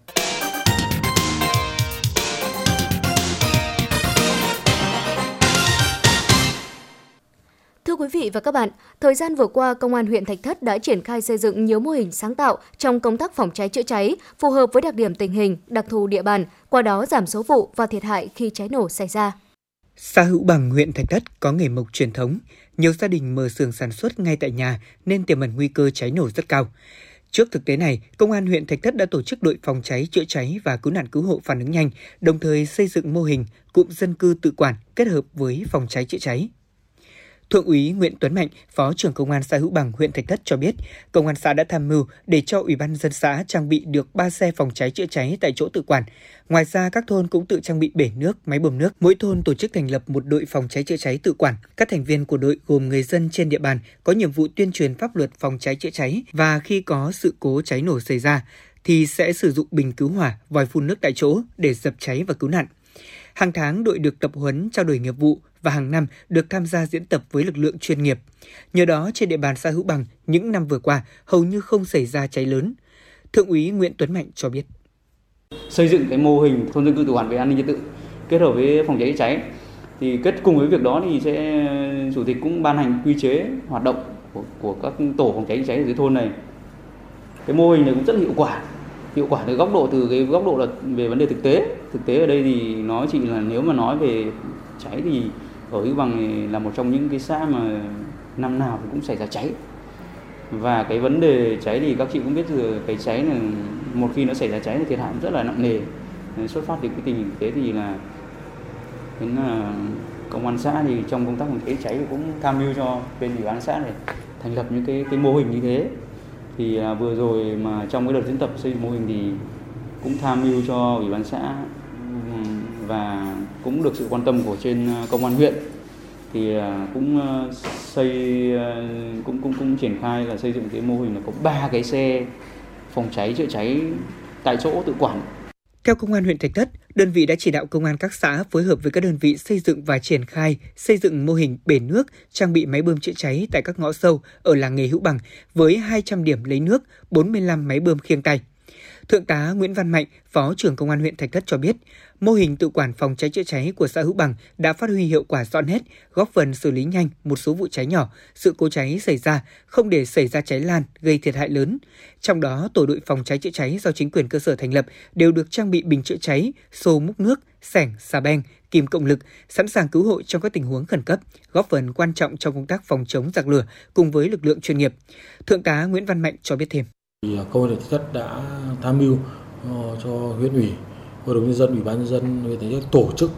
Thưa quý vị và các bạn, thời gian vừa qua, Công an huyện Thạch Thất đã triển khai xây dựng nhiều mô hình sáng tạo trong công tác phòng cháy chữa cháy, phù hợp với đặc điểm tình hình, đặc thù địa bàn, qua đó giảm số vụ và thiệt hại khi cháy nổ xảy ra. Xã Hữu Bằng, huyện Thạch Thất có nghề mộc truyền thống, nhiều gia đình mở xưởng sản xuất ngay tại nhà nên tiềm ẩn nguy cơ cháy nổ rất cao. Trước thực tế này, Công an huyện Thạch Thất đã tổ chức đội phòng cháy, chữa cháy và cứu nạn cứu hộ phản ứng nhanh, đồng thời xây dựng mô hình cụm dân cư tự quản kết hợp với phòng cháy chữa cháy. Thượng úy Nguyễn Tuấn Mạnh, Phó trưởng Công an xã Hữu Bằng, huyện Thạch Thất cho biết, Công an xã đã tham mưu để cho Ủy ban nhân dân xã trang bị được ba xe phòng cháy chữa cháy tại chỗ tự quản. Ngoài ra, các thôn cũng tự trang bị bể nước, máy bơm nước. Mỗi thôn tổ chức thành lập một đội phòng cháy chữa cháy tự quản. Các thành viên của đội gồm người dân trên địa bàn có nhiệm vụ tuyên truyền pháp luật phòng cháy chữa cháy và khi có sự cố cháy nổ xảy ra thì sẽ sử dụng bình cứu hỏa, vòi phun nước tại chỗ để dập cháy và cứu nạn. Hàng tháng đội được tập huấn, trao đổi nghiệp vụ và hàng năm được tham gia diễn tập với lực lượng chuyên nghiệp. Nhờ đó, trên địa bàn xã Hữu Bằng, những năm vừa qua hầu như không xảy ra cháy lớn. Thượng úy Nguyễn Tuấn Mạnh cho biết. Xây dựng cái mô hình thôn dân cư tự quản về an ninh trật tự kết hợp với phòng cháy chữa cháy thì kết cùng với việc đó thì sẽ chủ tịch cũng ban hành quy chế hoạt động của, của các tổ phòng cháy chữa cháy ở dưới thôn này. Cái mô hình này cũng rất hiệu quả. Hiệu quả từ góc độ từ cái góc độ là về vấn đề thực tế. Thực tế ở đây thì nói chỉ là nếu mà nói về cháy thì ở Hữu Bằng là một trong những cái xã mà năm nào cũng xảy ra cháy. Và cái vấn đề cháy thì các chị cũng biết rồi, cái cháy là một khi nó xảy ra cháy thì thiệt hại rất là nặng nề. Xuất phát từ cái tình hình thế thì là đến là công an xã thì trong công tác phòng cháy cháy cũng tham mưu cho bên ủy ban xã này thành lập những cái cái mô hình như thế. Thì vừa rồi mà trong cái đợt diễn tập xây dựng mô hình thì cũng tham mưu cho ủy ban xã và cũng được sự quan tâm của trên công an huyện thì cũng xây cũng cũng cũng triển khai là xây dựng cái mô hình là có ba cái xe phòng cháy chữa cháy tại chỗ tự quản. Theo Công an huyện Thạch Thất, đơn vị đã chỉ đạo Công an các xã phối hợp với các đơn vị xây dựng và triển khai, xây dựng mô hình bể nước, trang bị máy bơm chữa cháy tại các ngõ sâu ở làng nghề Hữu Bằng với hai trăm điểm lấy nước, bốn mươi lăm máy bơm khiêng tay. Thượng tá Nguyễn Văn Mạnh, Phó trưởng Công an huyện Thạch Thất cho biết, mô hình tự quản phòng cháy chữa cháy của xã Hữu Bằng đã phát huy hiệu quả rõ nét, góp phần xử lý nhanh một số vụ cháy nhỏ, sự cố cháy xảy ra, không để xảy ra cháy lan, gây thiệt hại lớn. Trong đó, tổ đội phòng cháy chữa cháy do chính quyền cơ sở thành lập đều được trang bị bình chữa cháy, xô múc nước, xẻng, xà beng, kìm cộng lực, sẵn sàng cứu hộ trong các tình huống khẩn cấp, góp phần quan trọng trong công tác phòng chống giặc lửa cùng với lực lượng chuyên nghiệp. Thượng tá Nguyễn Văn Mạnh cho biết thêm. Công an huyện Thạch Thất đã tham mưu cho huyện ủy, hội đồng nhân dân, ủy ban nhân dân huyện Thạch Thất tổ chức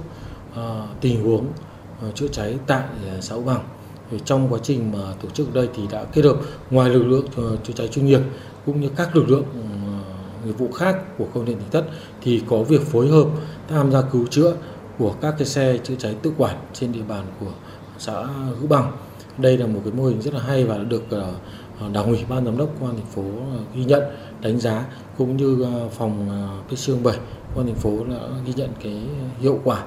tình huống chữa cháy tại xã Hữu Bằng. Trong quá trình mà tổ chức đây thì đã kết hợp ngoài lực lượng chữa cháy chuyên nghiệp cũng như các lực lượng nghiệp vụ khác của công an huyện Thạch Thất thì có việc phối hợp tham gia cứu chữa của các cái xe chữa cháy tự quản trên địa bàn của xã Hữu Bằng. Đây là một cái mô hình rất là hay và đã được Đảng ủy, Ban giám đốc Công an thành phố ghi nhận, đánh giá, cũng như phòng P bảy Công an thành phố đã ghi nhận cái hiệu quả.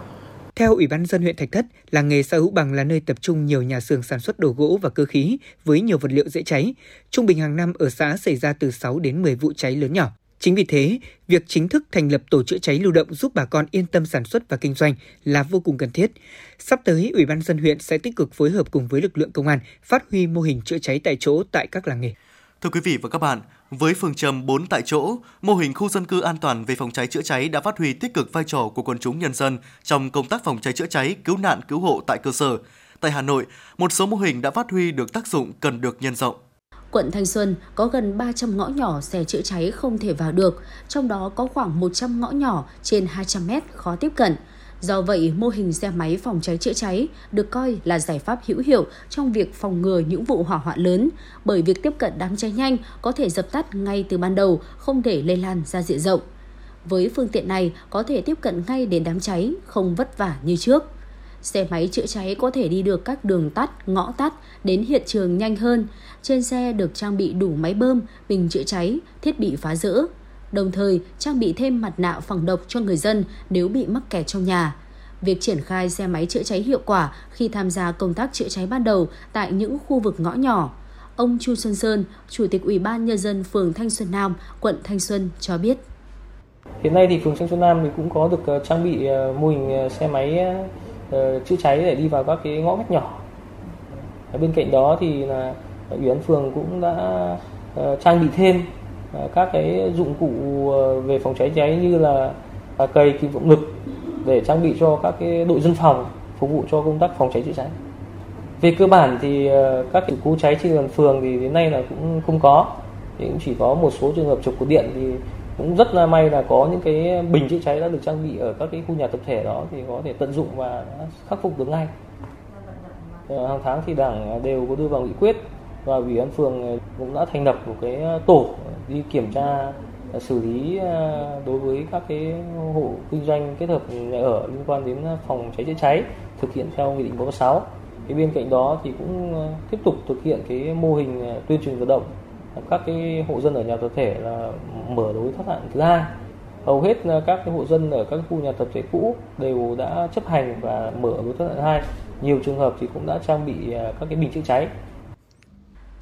Theo Ủy ban nhân dân huyện Thạch Thất, làng nghề xã Hữu Bằng là nơi tập trung nhiều nhà xưởng sản xuất đồ gỗ và cơ khí với nhiều vật liệu dễ cháy. Trung bình hàng năm ở xã xảy ra từ sáu đến mười vụ cháy lớn nhỏ. Chính vì thế, việc chính thức thành lập tổ chữa cháy lưu động giúp bà con yên tâm sản xuất và kinh doanh là vô cùng cần thiết. Sắp tới, Ủy ban nhân dân huyện sẽ tích cực phối hợp cùng với lực lượng công an phát huy mô hình chữa cháy tại chỗ tại các làng nghề. Thưa quý vị và các bạn, với phương châm bốn tại chỗ, mô hình khu dân cư an toàn về phòng cháy chữa cháy đã phát huy tích cực vai trò của quần chúng nhân dân trong công tác phòng cháy chữa cháy, cứu nạn cứu hộ tại cơ sở. Tại Hà Nội, một số mô hình đã phát huy được tác dụng cần được nhân rộng. Quận Thanh Xuân có gần ba trăm ngõ nhỏ xe chữa cháy không thể vào được, trong đó có khoảng một trăm ngõ nhỏ trên hai trăm mét khó tiếp cận. Do vậy, mô hình xe máy phòng cháy chữa cháy được coi là giải pháp hữu hiệu trong việc phòng ngừa những vụ hỏa hoạn lớn, bởi việc tiếp cận đám cháy nhanh có thể dập tắt ngay từ ban đầu, không để lây lan ra diện rộng. Với phương tiện này, có thể tiếp cận ngay đến đám cháy, không vất vả như trước. Xe máy chữa cháy có thể đi được các đường tắt, ngõ tắt đến hiện trường nhanh hơn. Trên xe được trang bị đủ máy bơm, bình chữa cháy, thiết bị phá rỡ. Đồng thời, trang bị thêm mặt nạ phòng độc cho người dân nếu bị mắc kẹt trong nhà. Việc triển khai xe máy chữa cháy hiệu quả khi tham gia công tác chữa cháy ban đầu tại những khu vực ngõ nhỏ. Ông Chu Xuân Sơn, Chủ tịch Ủy ban Nhân dân phường Thanh Xuân Nam, quận Thanh Xuân cho biết. Hiện nay thì phường Thanh Xuân Nam thì cũng có được trang bị mô hình xe máy chữa cháy để đi vào các cái ngõ ngách nhỏ. Ở bên cạnh đó thì là Ủy ban phường cũng đã trang bị thêm các cái dụng cụ về phòng cháy cháy như là cây kìm cộng lực để trang bị cho các cái đội dân phòng phục vụ cho công tác phòng cháy chữa cháy. Về cơ bản thì các sự cố cháy trên địa bàn phường thì đến nay là cũng không có, thì cũng chỉ có một số trường hợp chụp cột điện thì cũng rất là may là có những cái bình chữa cháy đã được trang bị ở các cái khu nhà tập thể đó thì có thể tận dụng và khắc phục được ngay. Hàng tháng thì Đảng đều có đưa vào nghị quyết và Ủy ban phường cũng đã thành lập một cái tổ đi kiểm tra xử lý đối với các cái hộ kinh doanh kết hợp nhà ở liên quan đến phòng cháy chữa cháy thực hiện theo nghị định bốn mươi sáu. Bên cạnh đó thì cũng tiếp tục thực hiện cái mô hình tuyên truyền vận động các cái hộ dân ở nhà tập thể là mở lối thoát nạn thứ hai. Hầu hết các cái hộ dân ở các khu nhà tập thể cũ đều đã chấp hành và mở lối thoát nạn hai. Nhiều trường hợp thì cũng đã trang bị các cái bình chữa cháy.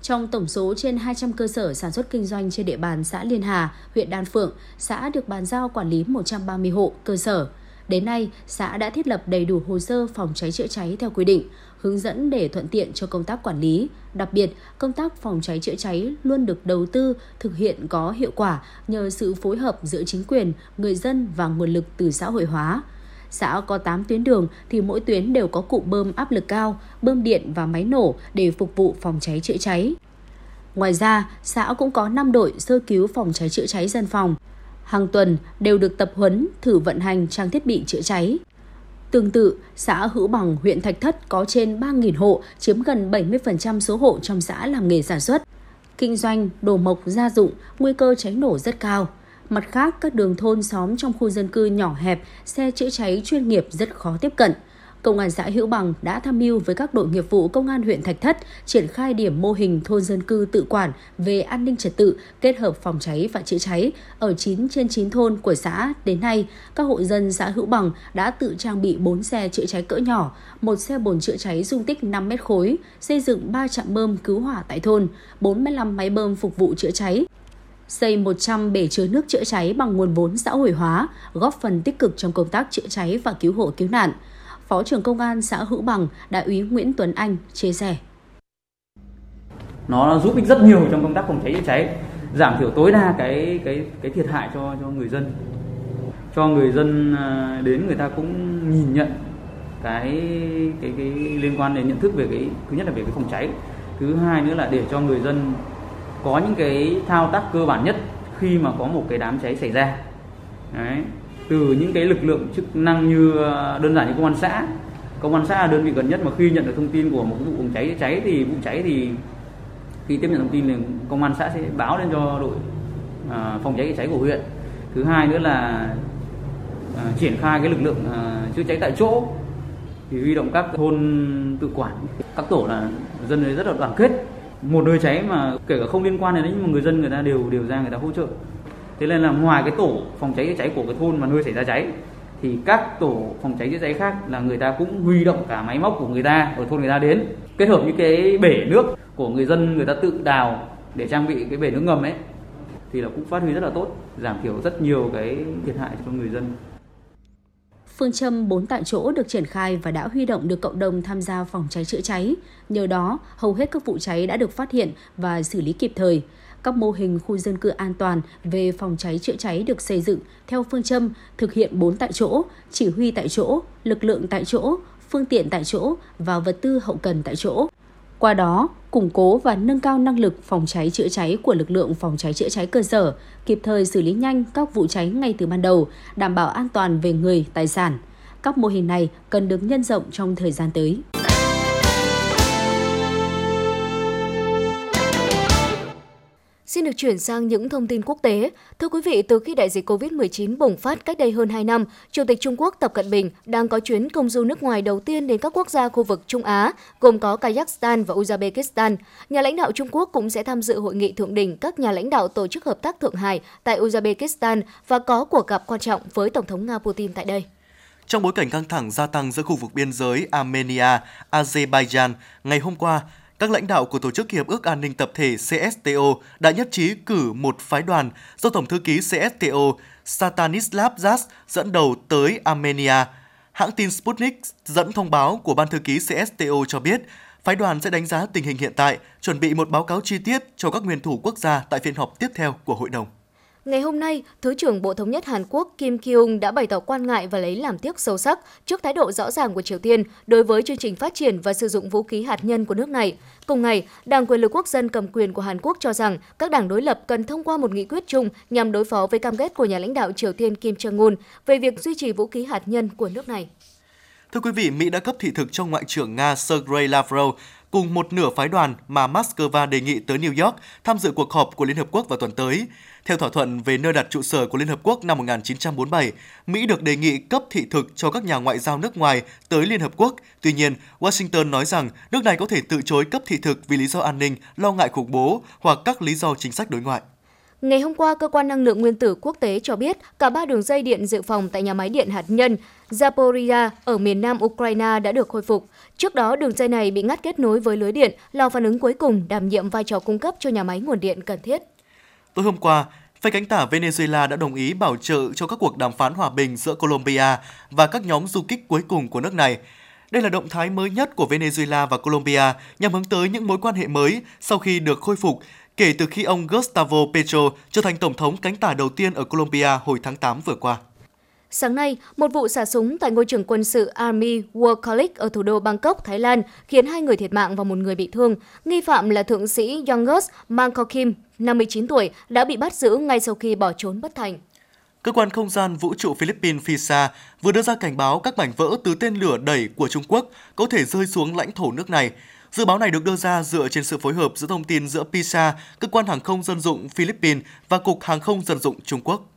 Trong tổng số trên hai trăm cơ sở sản xuất kinh doanh trên địa bàn xã Liên Hà, huyện Đan Phượng, xã được bàn giao quản lý một trăm ba mươi hộ cơ sở. Đến nay, xã đã thiết lập đầy đủ hồ sơ phòng cháy chữa cháy theo quy định, hướng dẫn để thuận tiện cho công tác quản lý. Đặc biệt, công tác phòng cháy chữa cháy luôn được đầu tư, thực hiện có hiệu quả nhờ sự phối hợp giữa chính quyền, người dân và nguồn lực từ xã hội hóa. Xã có tám tuyến đường thì mỗi tuyến đều có cụm bơm áp lực cao, bơm điện và máy nổ để phục vụ phòng cháy chữa cháy. Ngoài ra, xã cũng có năm đội sơ cứu phòng cháy chữa cháy dân phòng. Hàng tuần đều được tập huấn thử vận hành trang thiết bị chữa cháy. Tương tự, xã Hữu Bằng, huyện Thạch Thất có trên ba nghìn hộ, chiếm gần bảy mươi phần trăm số hộ trong xã làm nghề sản xuất, kinh doanh đồ mộc gia dụng, nguy cơ cháy nổ rất cao. Mặt khác, các đường thôn xóm trong khu dân cư nhỏ hẹp, xe chữa cháy chuyên nghiệp rất khó tiếp cận. Công an xã Hữu Bằng đã tham mưu với các đội nghiệp vụ Công an huyện Thạch Thất triển khai điểm mô hình thôn dân cư tự quản về an ninh trật tự kết hợp phòng cháy và chữa cháy ở chín trên chín thôn của xã. Đến nay, các hộ dân xã Hữu Bằng đã tự trang bị bốn xe chữa cháy cỡ nhỏ, một xe bồn chữa cháy dung tích năm mét khối, xây dựng ba trạm bơm cứu hỏa tại thôn, bốn mươi lăm máy bơm phục vụ chữa cháy, xây một trăm bể chứa nước chữa cháy bằng nguồn vốn xã hội hóa, góp phần tích cực trong công tác chữa cháy và cứu hộ cứu nạn. Phó trưởng Công an xã Hữu Bằng, Đại úy Nguyễn Tuấn Anh chia sẻ: Nó giúp ích rất nhiều trong công tác phòng cháy chữa cháy, giảm thiểu tối đa cái cái cái thiệt hại cho cho người dân, cho người dân đến người ta cũng nhìn nhận cái cái cái liên quan đến nhận thức về cái thứ nhất là về cái phòng cháy, thứ hai nữa là để cho người dân có những cái thao tác cơ bản nhất khi mà có một cái đám cháy xảy ra. Đấy. Từ những cái lực lượng chức năng như đơn giản như công an xã, công an xã là đơn vị gần nhất mà khi nhận được thông tin của một vụ phòng cháy cháy thì vụ cháy thì khi tiếp nhận thông tin thì công an xã sẽ báo lên cho đội à, phòng cháy cháy của huyện. Thứ hai nữa là à, triển khai cái lực lượng à, chữa cháy tại chỗ, thì huy động các thôn tự quản, các tổ là dân đấy rất là đoàn kết. Một nơi cháy mà kể cả không liên quan đến đấy nhưng mà người dân người ta đều đều ra người ta hỗ trợ. Thế nên là ngoài cái tổ phòng cháy chữa cháy của cái thôn mà nơi xảy ra cháy thì các tổ phòng cháy chữa cháy khác là người ta cũng huy động cả máy móc của người ta ở thôn người ta đến, kết hợp những cái bể nước của người dân người ta tự đào để trang bị cái bể nước ngầm ấy thì là cũng phát huy rất là tốt, giảm thiểu rất nhiều cái thiệt hại cho người dân. Phương châm bốn tại chỗ được triển khai và đã huy động được cộng đồng tham gia phòng cháy chữa cháy. Nhờ đó, hầu hết các vụ cháy đã được phát hiện và xử lý kịp thời. Các mô hình khu dân cư an toàn về phòng cháy chữa cháy được xây dựng theo phương châm thực hiện bốn tại chỗ, chỉ huy tại chỗ, lực lượng tại chỗ, phương tiện tại chỗ và vật tư hậu cần tại chỗ. Qua đó, củng cố và nâng cao năng lực phòng cháy chữa cháy của lực lượng phòng cháy chữa cháy cơ sở, kịp thời xử lý nhanh các vụ cháy ngay từ ban đầu, đảm bảo an toàn về người, tài sản. Các mô hình này cần được nhân rộng trong thời gian tới. Xin được chuyển sang những thông tin quốc tế. Thưa quý vị, từ khi đại dịch cô vít mười chín bùng phát cách đây hơn hai năm, Chủ tịch Trung Quốc Tập Cận Bình đang có chuyến công du nước ngoài đầu tiên đến các quốc gia khu vực Trung Á, gồm có Kazakhstan và Uzbekistan. Nhà lãnh đạo Trung Quốc cũng sẽ tham dự hội nghị thượng đỉnh các nhà lãnh đạo Tổ chức Hợp tác Thượng Hải tại Uzbekistan và có cuộc gặp quan trọng với Tổng thống Nga Putin tại đây. Trong bối cảnh căng thẳng gia tăng giữa khu vực biên giới Armenia-Azerbaijan, ngày hôm qua, các lãnh đạo của Tổ chức Hiệp ước An ninh Tập thể xê ét tê ô đã nhất trí cử một phái đoàn do Tổng thư ký xê ét tê ô Stanislav Zas dẫn đầu tới Armenia. Hãng tin Sputnik dẫn thông báo của Ban thư ký xê ét tê ô cho biết, phái đoàn sẽ đánh giá tình hình hiện tại, chuẩn bị một báo cáo chi tiết cho các nguyên thủ quốc gia tại phiên họp tiếp theo của Hội đồng. Ngày hôm nay, Thứ trưởng Bộ Thống nhất Hàn Quốc Kim Ki-ung đã bày tỏ quan ngại và lấy làm tiếc sâu sắc trước thái độ rõ ràng của Triều Tiên đối với chương trình phát triển và sử dụng vũ khí hạt nhân của nước này. Cùng ngày, Đảng Quyền lực Quốc dân cầm quyền của Hàn Quốc cho rằng các đảng đối lập cần thông qua một nghị quyết chung nhằm đối phó với cam kết của nhà lãnh đạo Triều Tiên Kim Jong-un về việc duy trì vũ khí hạt nhân của nước này. Thưa quý vị, Mỹ đã cấp thị thực cho Ngoại trưởng Nga Sergei Lavrov cùng một nửa phái đoàn mà Moscow đề nghị tới New York tham dự cuộc họp của Liên Hợp Quốc vào tuần tới. Theo thỏa thuận về nơi đặt trụ sở của Liên Hợp Quốc năm một nghìn chín trăm bốn mươi bảy, Mỹ được đề nghị cấp thị thực cho các nhà ngoại giao nước ngoài tới Liên Hợp Quốc. Tuy nhiên, Washington nói rằng nước này có thể từ chối cấp thị thực vì lý do an ninh, lo ngại khủng bố hoặc các lý do chính sách đối ngoại. Ngày hôm qua, Cơ quan Năng lượng Nguyên tử Quốc tế cho biết cả ba đường dây điện dự phòng tại nhà máy điện hạt nhân Zaporizhzhia ở miền nam Ukraine đã được khôi phục. Trước đó, đường dây này bị ngắt kết nối với lưới điện, lò phản ứng cuối cùng đảm nhiệm vai trò cung cấp cho nhà máy nguồn điện cần thiết. Tối hôm qua, phe cánh tả Venezuela đã đồng ý bảo trợ cho các cuộc đàm phán hòa bình giữa Colombia và các nhóm du kích cuối cùng của nước này. Đây là động thái mới nhất của Venezuela và Colombia nhằm hướng tới những mối quan hệ mới sau khi được khôi phục kể từ khi ông Gustavo Petro trở thành tổng thống cánh tả đầu tiên ở Colombia hồi tháng tám vừa qua. Sáng nay, một vụ xả súng tại ngôi trường quân sự Army War College ở thủ đô Bangkok, Thái Lan khiến hai người thiệt mạng và một người bị thương. Nghi phạm là thượng sĩ Yongos Mang Kho Kim, năm mươi chín tuổi, đã bị bắt giữ ngay sau khi bỏ trốn bất thành. Cơ quan không gian vũ trụ Philippines ép i ét a vừa đưa ra cảnh báo các mảnh vỡ từ tên lửa đẩy của Trung Quốc có thể rơi xuống lãnh thổ nước này. Dự báo này được đưa ra dựa trên sự phối hợp giữa thông tin giữa pê i ét a, cơ quan hàng không dân dụng Philippines và Cục Hàng không dân dụng Trung Quốc.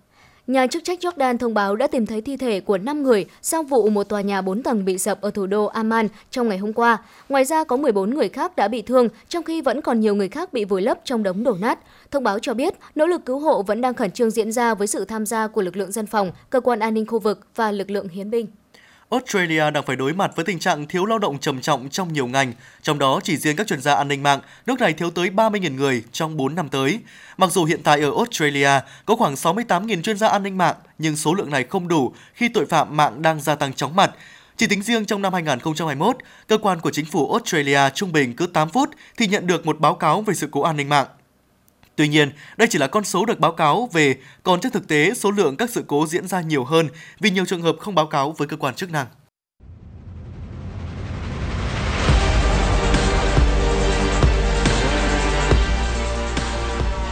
Nhà chức trách Jordan thông báo đã tìm thấy thi thể của năm người sau vụ một tòa nhà bốn tầng bị sập ở thủ đô Amman trong ngày hôm qua. Ngoài ra, có mười bốn người khác đã bị thương, trong khi vẫn còn nhiều người khác bị vùi lấp trong đống đổ nát. Thông báo cho biết, nỗ lực cứu hộ vẫn đang khẩn trương diễn ra với sự tham gia của lực lượng dân phòng, cơ quan an ninh khu vực và lực lượng hiến binh. Australia đang phải đối mặt với tình trạng thiếu lao động trầm trọng trong nhiều ngành, trong đó chỉ riêng các chuyên gia an ninh mạng, nước này thiếu tới ba mươi nghìn người trong bốn năm tới. Mặc dù hiện tại ở Australia có khoảng sáu mươi tám nghìn chuyên gia an ninh mạng, nhưng số lượng này không đủ khi tội phạm mạng đang gia tăng chóng mặt. Chỉ tính riêng trong năm hai nghìn không trăm hai mươi mốt, cơ quan của chính phủ Australia trung bình cứ tám phút thì nhận được một báo cáo về sự cố an ninh mạng. Tuy nhiên, đây chỉ là con số được báo cáo về, còn trên thực tế số lượng các sự cố diễn ra nhiều hơn vì nhiều trường hợp không báo cáo với cơ quan chức năng.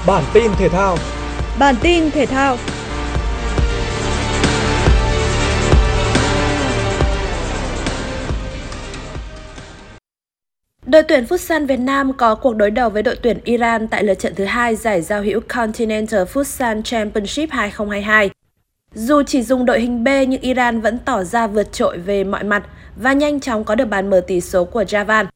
Bản tin thể thao. Bản tin thể thao. Đội tuyển Futsal Việt Nam có cuộc đối đầu với đội tuyển Iran tại lượt trận thứ hai giải giao hữu Continental Futsal Championship hai không hai hai. Dù chỉ dùng đội hình B nhưng Iran vẫn tỏ ra vượt trội về mọi mặt và nhanh chóng có được bàn mở tỷ số của Javan.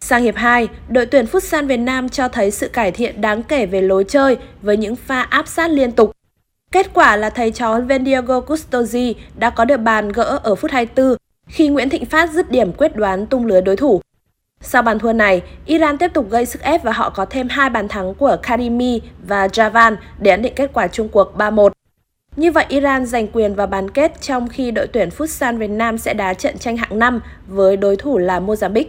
Sang hiệp hai, đội tuyển Futsal Việt Nam cho thấy sự cải thiện đáng kể về lối chơi với những pha áp sát liên tục. Kết quả là thầy trò Vendiego Custosi đã có được bàn gỡ ở phút hai mươi tư khi Nguyễn Thịnh Phát dứt điểm quyết đoán tung lưới đối thủ. Sau bàn thua này, Iran tiếp tục gây sức ép và họ có thêm hai bàn thắng của Karimi và Javan để ấn định kết quả chung cuộc ba một. Như vậy, Iran giành quyền vào bán kết trong khi đội tuyển Futsal Việt Nam sẽ đá trận tranh hạng năm với đối thủ là Mozambique.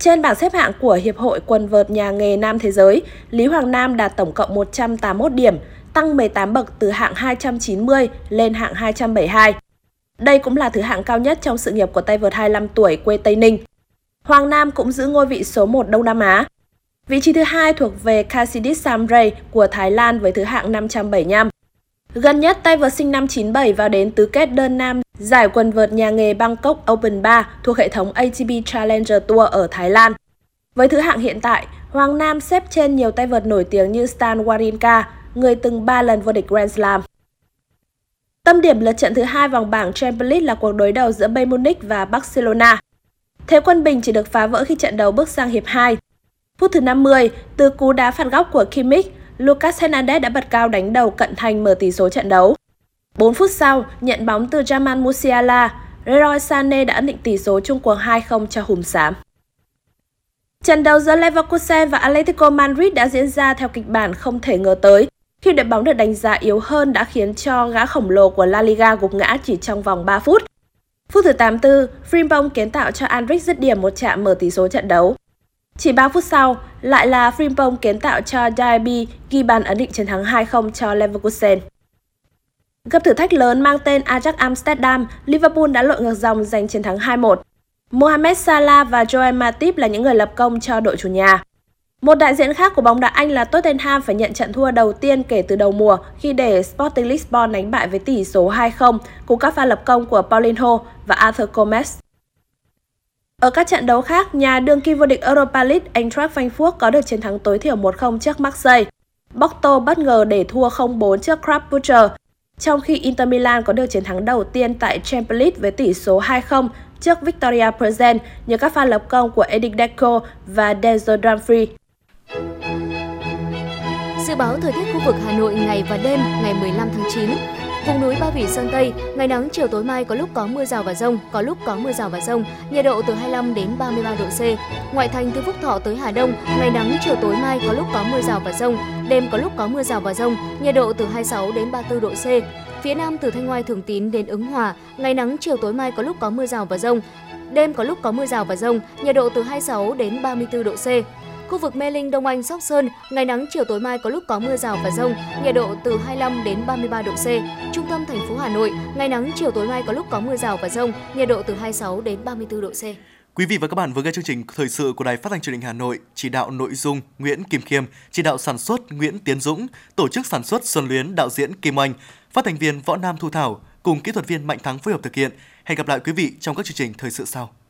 Trên bảng xếp hạng của Hiệp hội Quần vợt Nhà nghề Nam Thế giới, Lý Hoàng Nam đạt tổng cộng một trăm tám mươi mốt điểm, tăng mười tám bậc từ hạng hai trăm chín mươi lên hạng hai trăm bảy mươi hai. Đây cũng là thứ hạng cao nhất trong sự nghiệp của tay vợt hai mươi lăm tuổi quê Tây Ninh. Hoàng Nam cũng giữ ngôi vị số một Đông Nam Á. Vị trí thứ hai thuộc về Kasidit Samre của Thái Lan với thứ hạng năm trăm bảy mươi lăm. Gần nhất, tay vợt sinh năm chín mươi bảy vào đến tứ kết đơn nam giải quần vợt nhà nghề Bangkok Open ba thuộc hệ thống a tê pê Challenger Tour ở Thái Lan. Với thứ hạng hiện tại, Hoàng Nam xếp trên nhiều tay vợt nổi tiếng như Stan Wawrinka, người từng ba lần vô địch Grand Slam. Tâm điểm lượt trận thứ hai vòng bảng Champions League là cuộc đối đầu giữa Bayern Munich và Barcelona. Thế quân bình chỉ được phá vỡ khi trận đấu bước sang hiệp hai. Phút thứ năm mươi, từ cú đá phạt góc của Kimmich, Lucas Hernandez đã bật cao đánh đầu cận thành mở tỷ số trận đấu. bốn phút sau, nhận bóng từ Jamal Musiala, Leroy Sané đã ấn định tỷ số chung cuộc hai không cho Hùm Xám. Trận đấu giữa Leverkusen và Atletico Madrid đã diễn ra theo kịch bản không thể ngờ tới, khi đội bóng được đánh giá yếu hơn đã khiến cho gã khổng lồ của La Liga gục ngã chỉ trong vòng ba phút. Phút thứ tám mươi tư, Frimpong kiến tạo cho Andriks dứt điểm một chạm mở tỷ số trận đấu. Chỉ ba phút sau, lại là Frimpong kiến tạo cho Diaby ghi bàn ấn định chiến thắng hai không cho Leverkusen. Gặp thử thách lớn mang tên Ajax Amsterdam, Liverpool đã lội ngược dòng giành chiến thắng hai một. Mohamed Salah và Joel Matip là những người lập công cho đội chủ nhà. Một đại diện khác của bóng đá Anh là Tottenham phải nhận trận thua đầu tiên kể từ đầu mùa khi để Sporting Lisbon đánh bại với tỷ số hai không cùng các pha lập công của Paulinho và Arthur Gomez. Ở các trận đấu khác, nhà đương kim vô địch Europa League Eintracht Frankfurt có được chiến thắng tối thiểu một không trước Marseille. Porto bất ngờ để thua không bốn trước Krasnodar, trong khi Inter Milan có được chiến thắng đầu tiên tại Champions League với tỷ số hai không trước Victoria Plzen nhờ các pha lập công của Edin Dzeko và Denzel Dumfries. Dự báo thời tiết khu vực Hà Nội ngày và đêm ngày mười lăm tháng chín. Vùng núi Ba Vì, Sơn Tây, ngày nắng, chiều tối mai có lúc có mưa rào và dông, có lúc có mưa rào và dông, nhiệt độ từ hai mươi lăm đến ba mươi ba độ C. Ngoại thành từ Phúc Thọ tới Hà Đông, ngày nắng, chiều tối mai có lúc có mưa rào và dông, đêm có lúc có mưa rào và dông, nhiệt độ từ hai mươi sáu đến ba mươi tư độ C. Phía Nam từ Thanh Oai, Thường Tín đến Ứng Hòa, ngày nắng, chiều tối mai có lúc có mưa rào và dông, đêm có lúc có mưa rào và dông, nhiệt độ từ hai mươi sáu đến ba mươi tư độ C. Khu vực Mê Linh, Đông Anh, Sóc Sơn, ngày nắng, chiều tối mai có lúc có mưa rào và dông, nhiệt độ từ hai mươi lăm đến ba mươi ba độ C. Trung tâm thành phố Hà Nội, ngày nắng, chiều tối mai có lúc có mưa rào và dông, nhiệt độ từ hai mươi sáu đến ba mươi tư độ C. Quý vị và các bạn vừa nghe chương trình thời sự của Đài Phát thanh Truyền hình Hà Nội, chỉ đạo nội dung Nguyễn Kim Khiêm, chỉ đạo sản xuất Nguyễn Tiến Dũng, tổ chức sản xuất Xuân Luyến, đạo diễn Kim Anh, phát thanh viên Võ Nam, Thu Thảo cùng kỹ thuật viên Mạnh Thắng phối hợp thực hiện. Hẹn gặp lại quý vị trong các chương trình thời sự sau.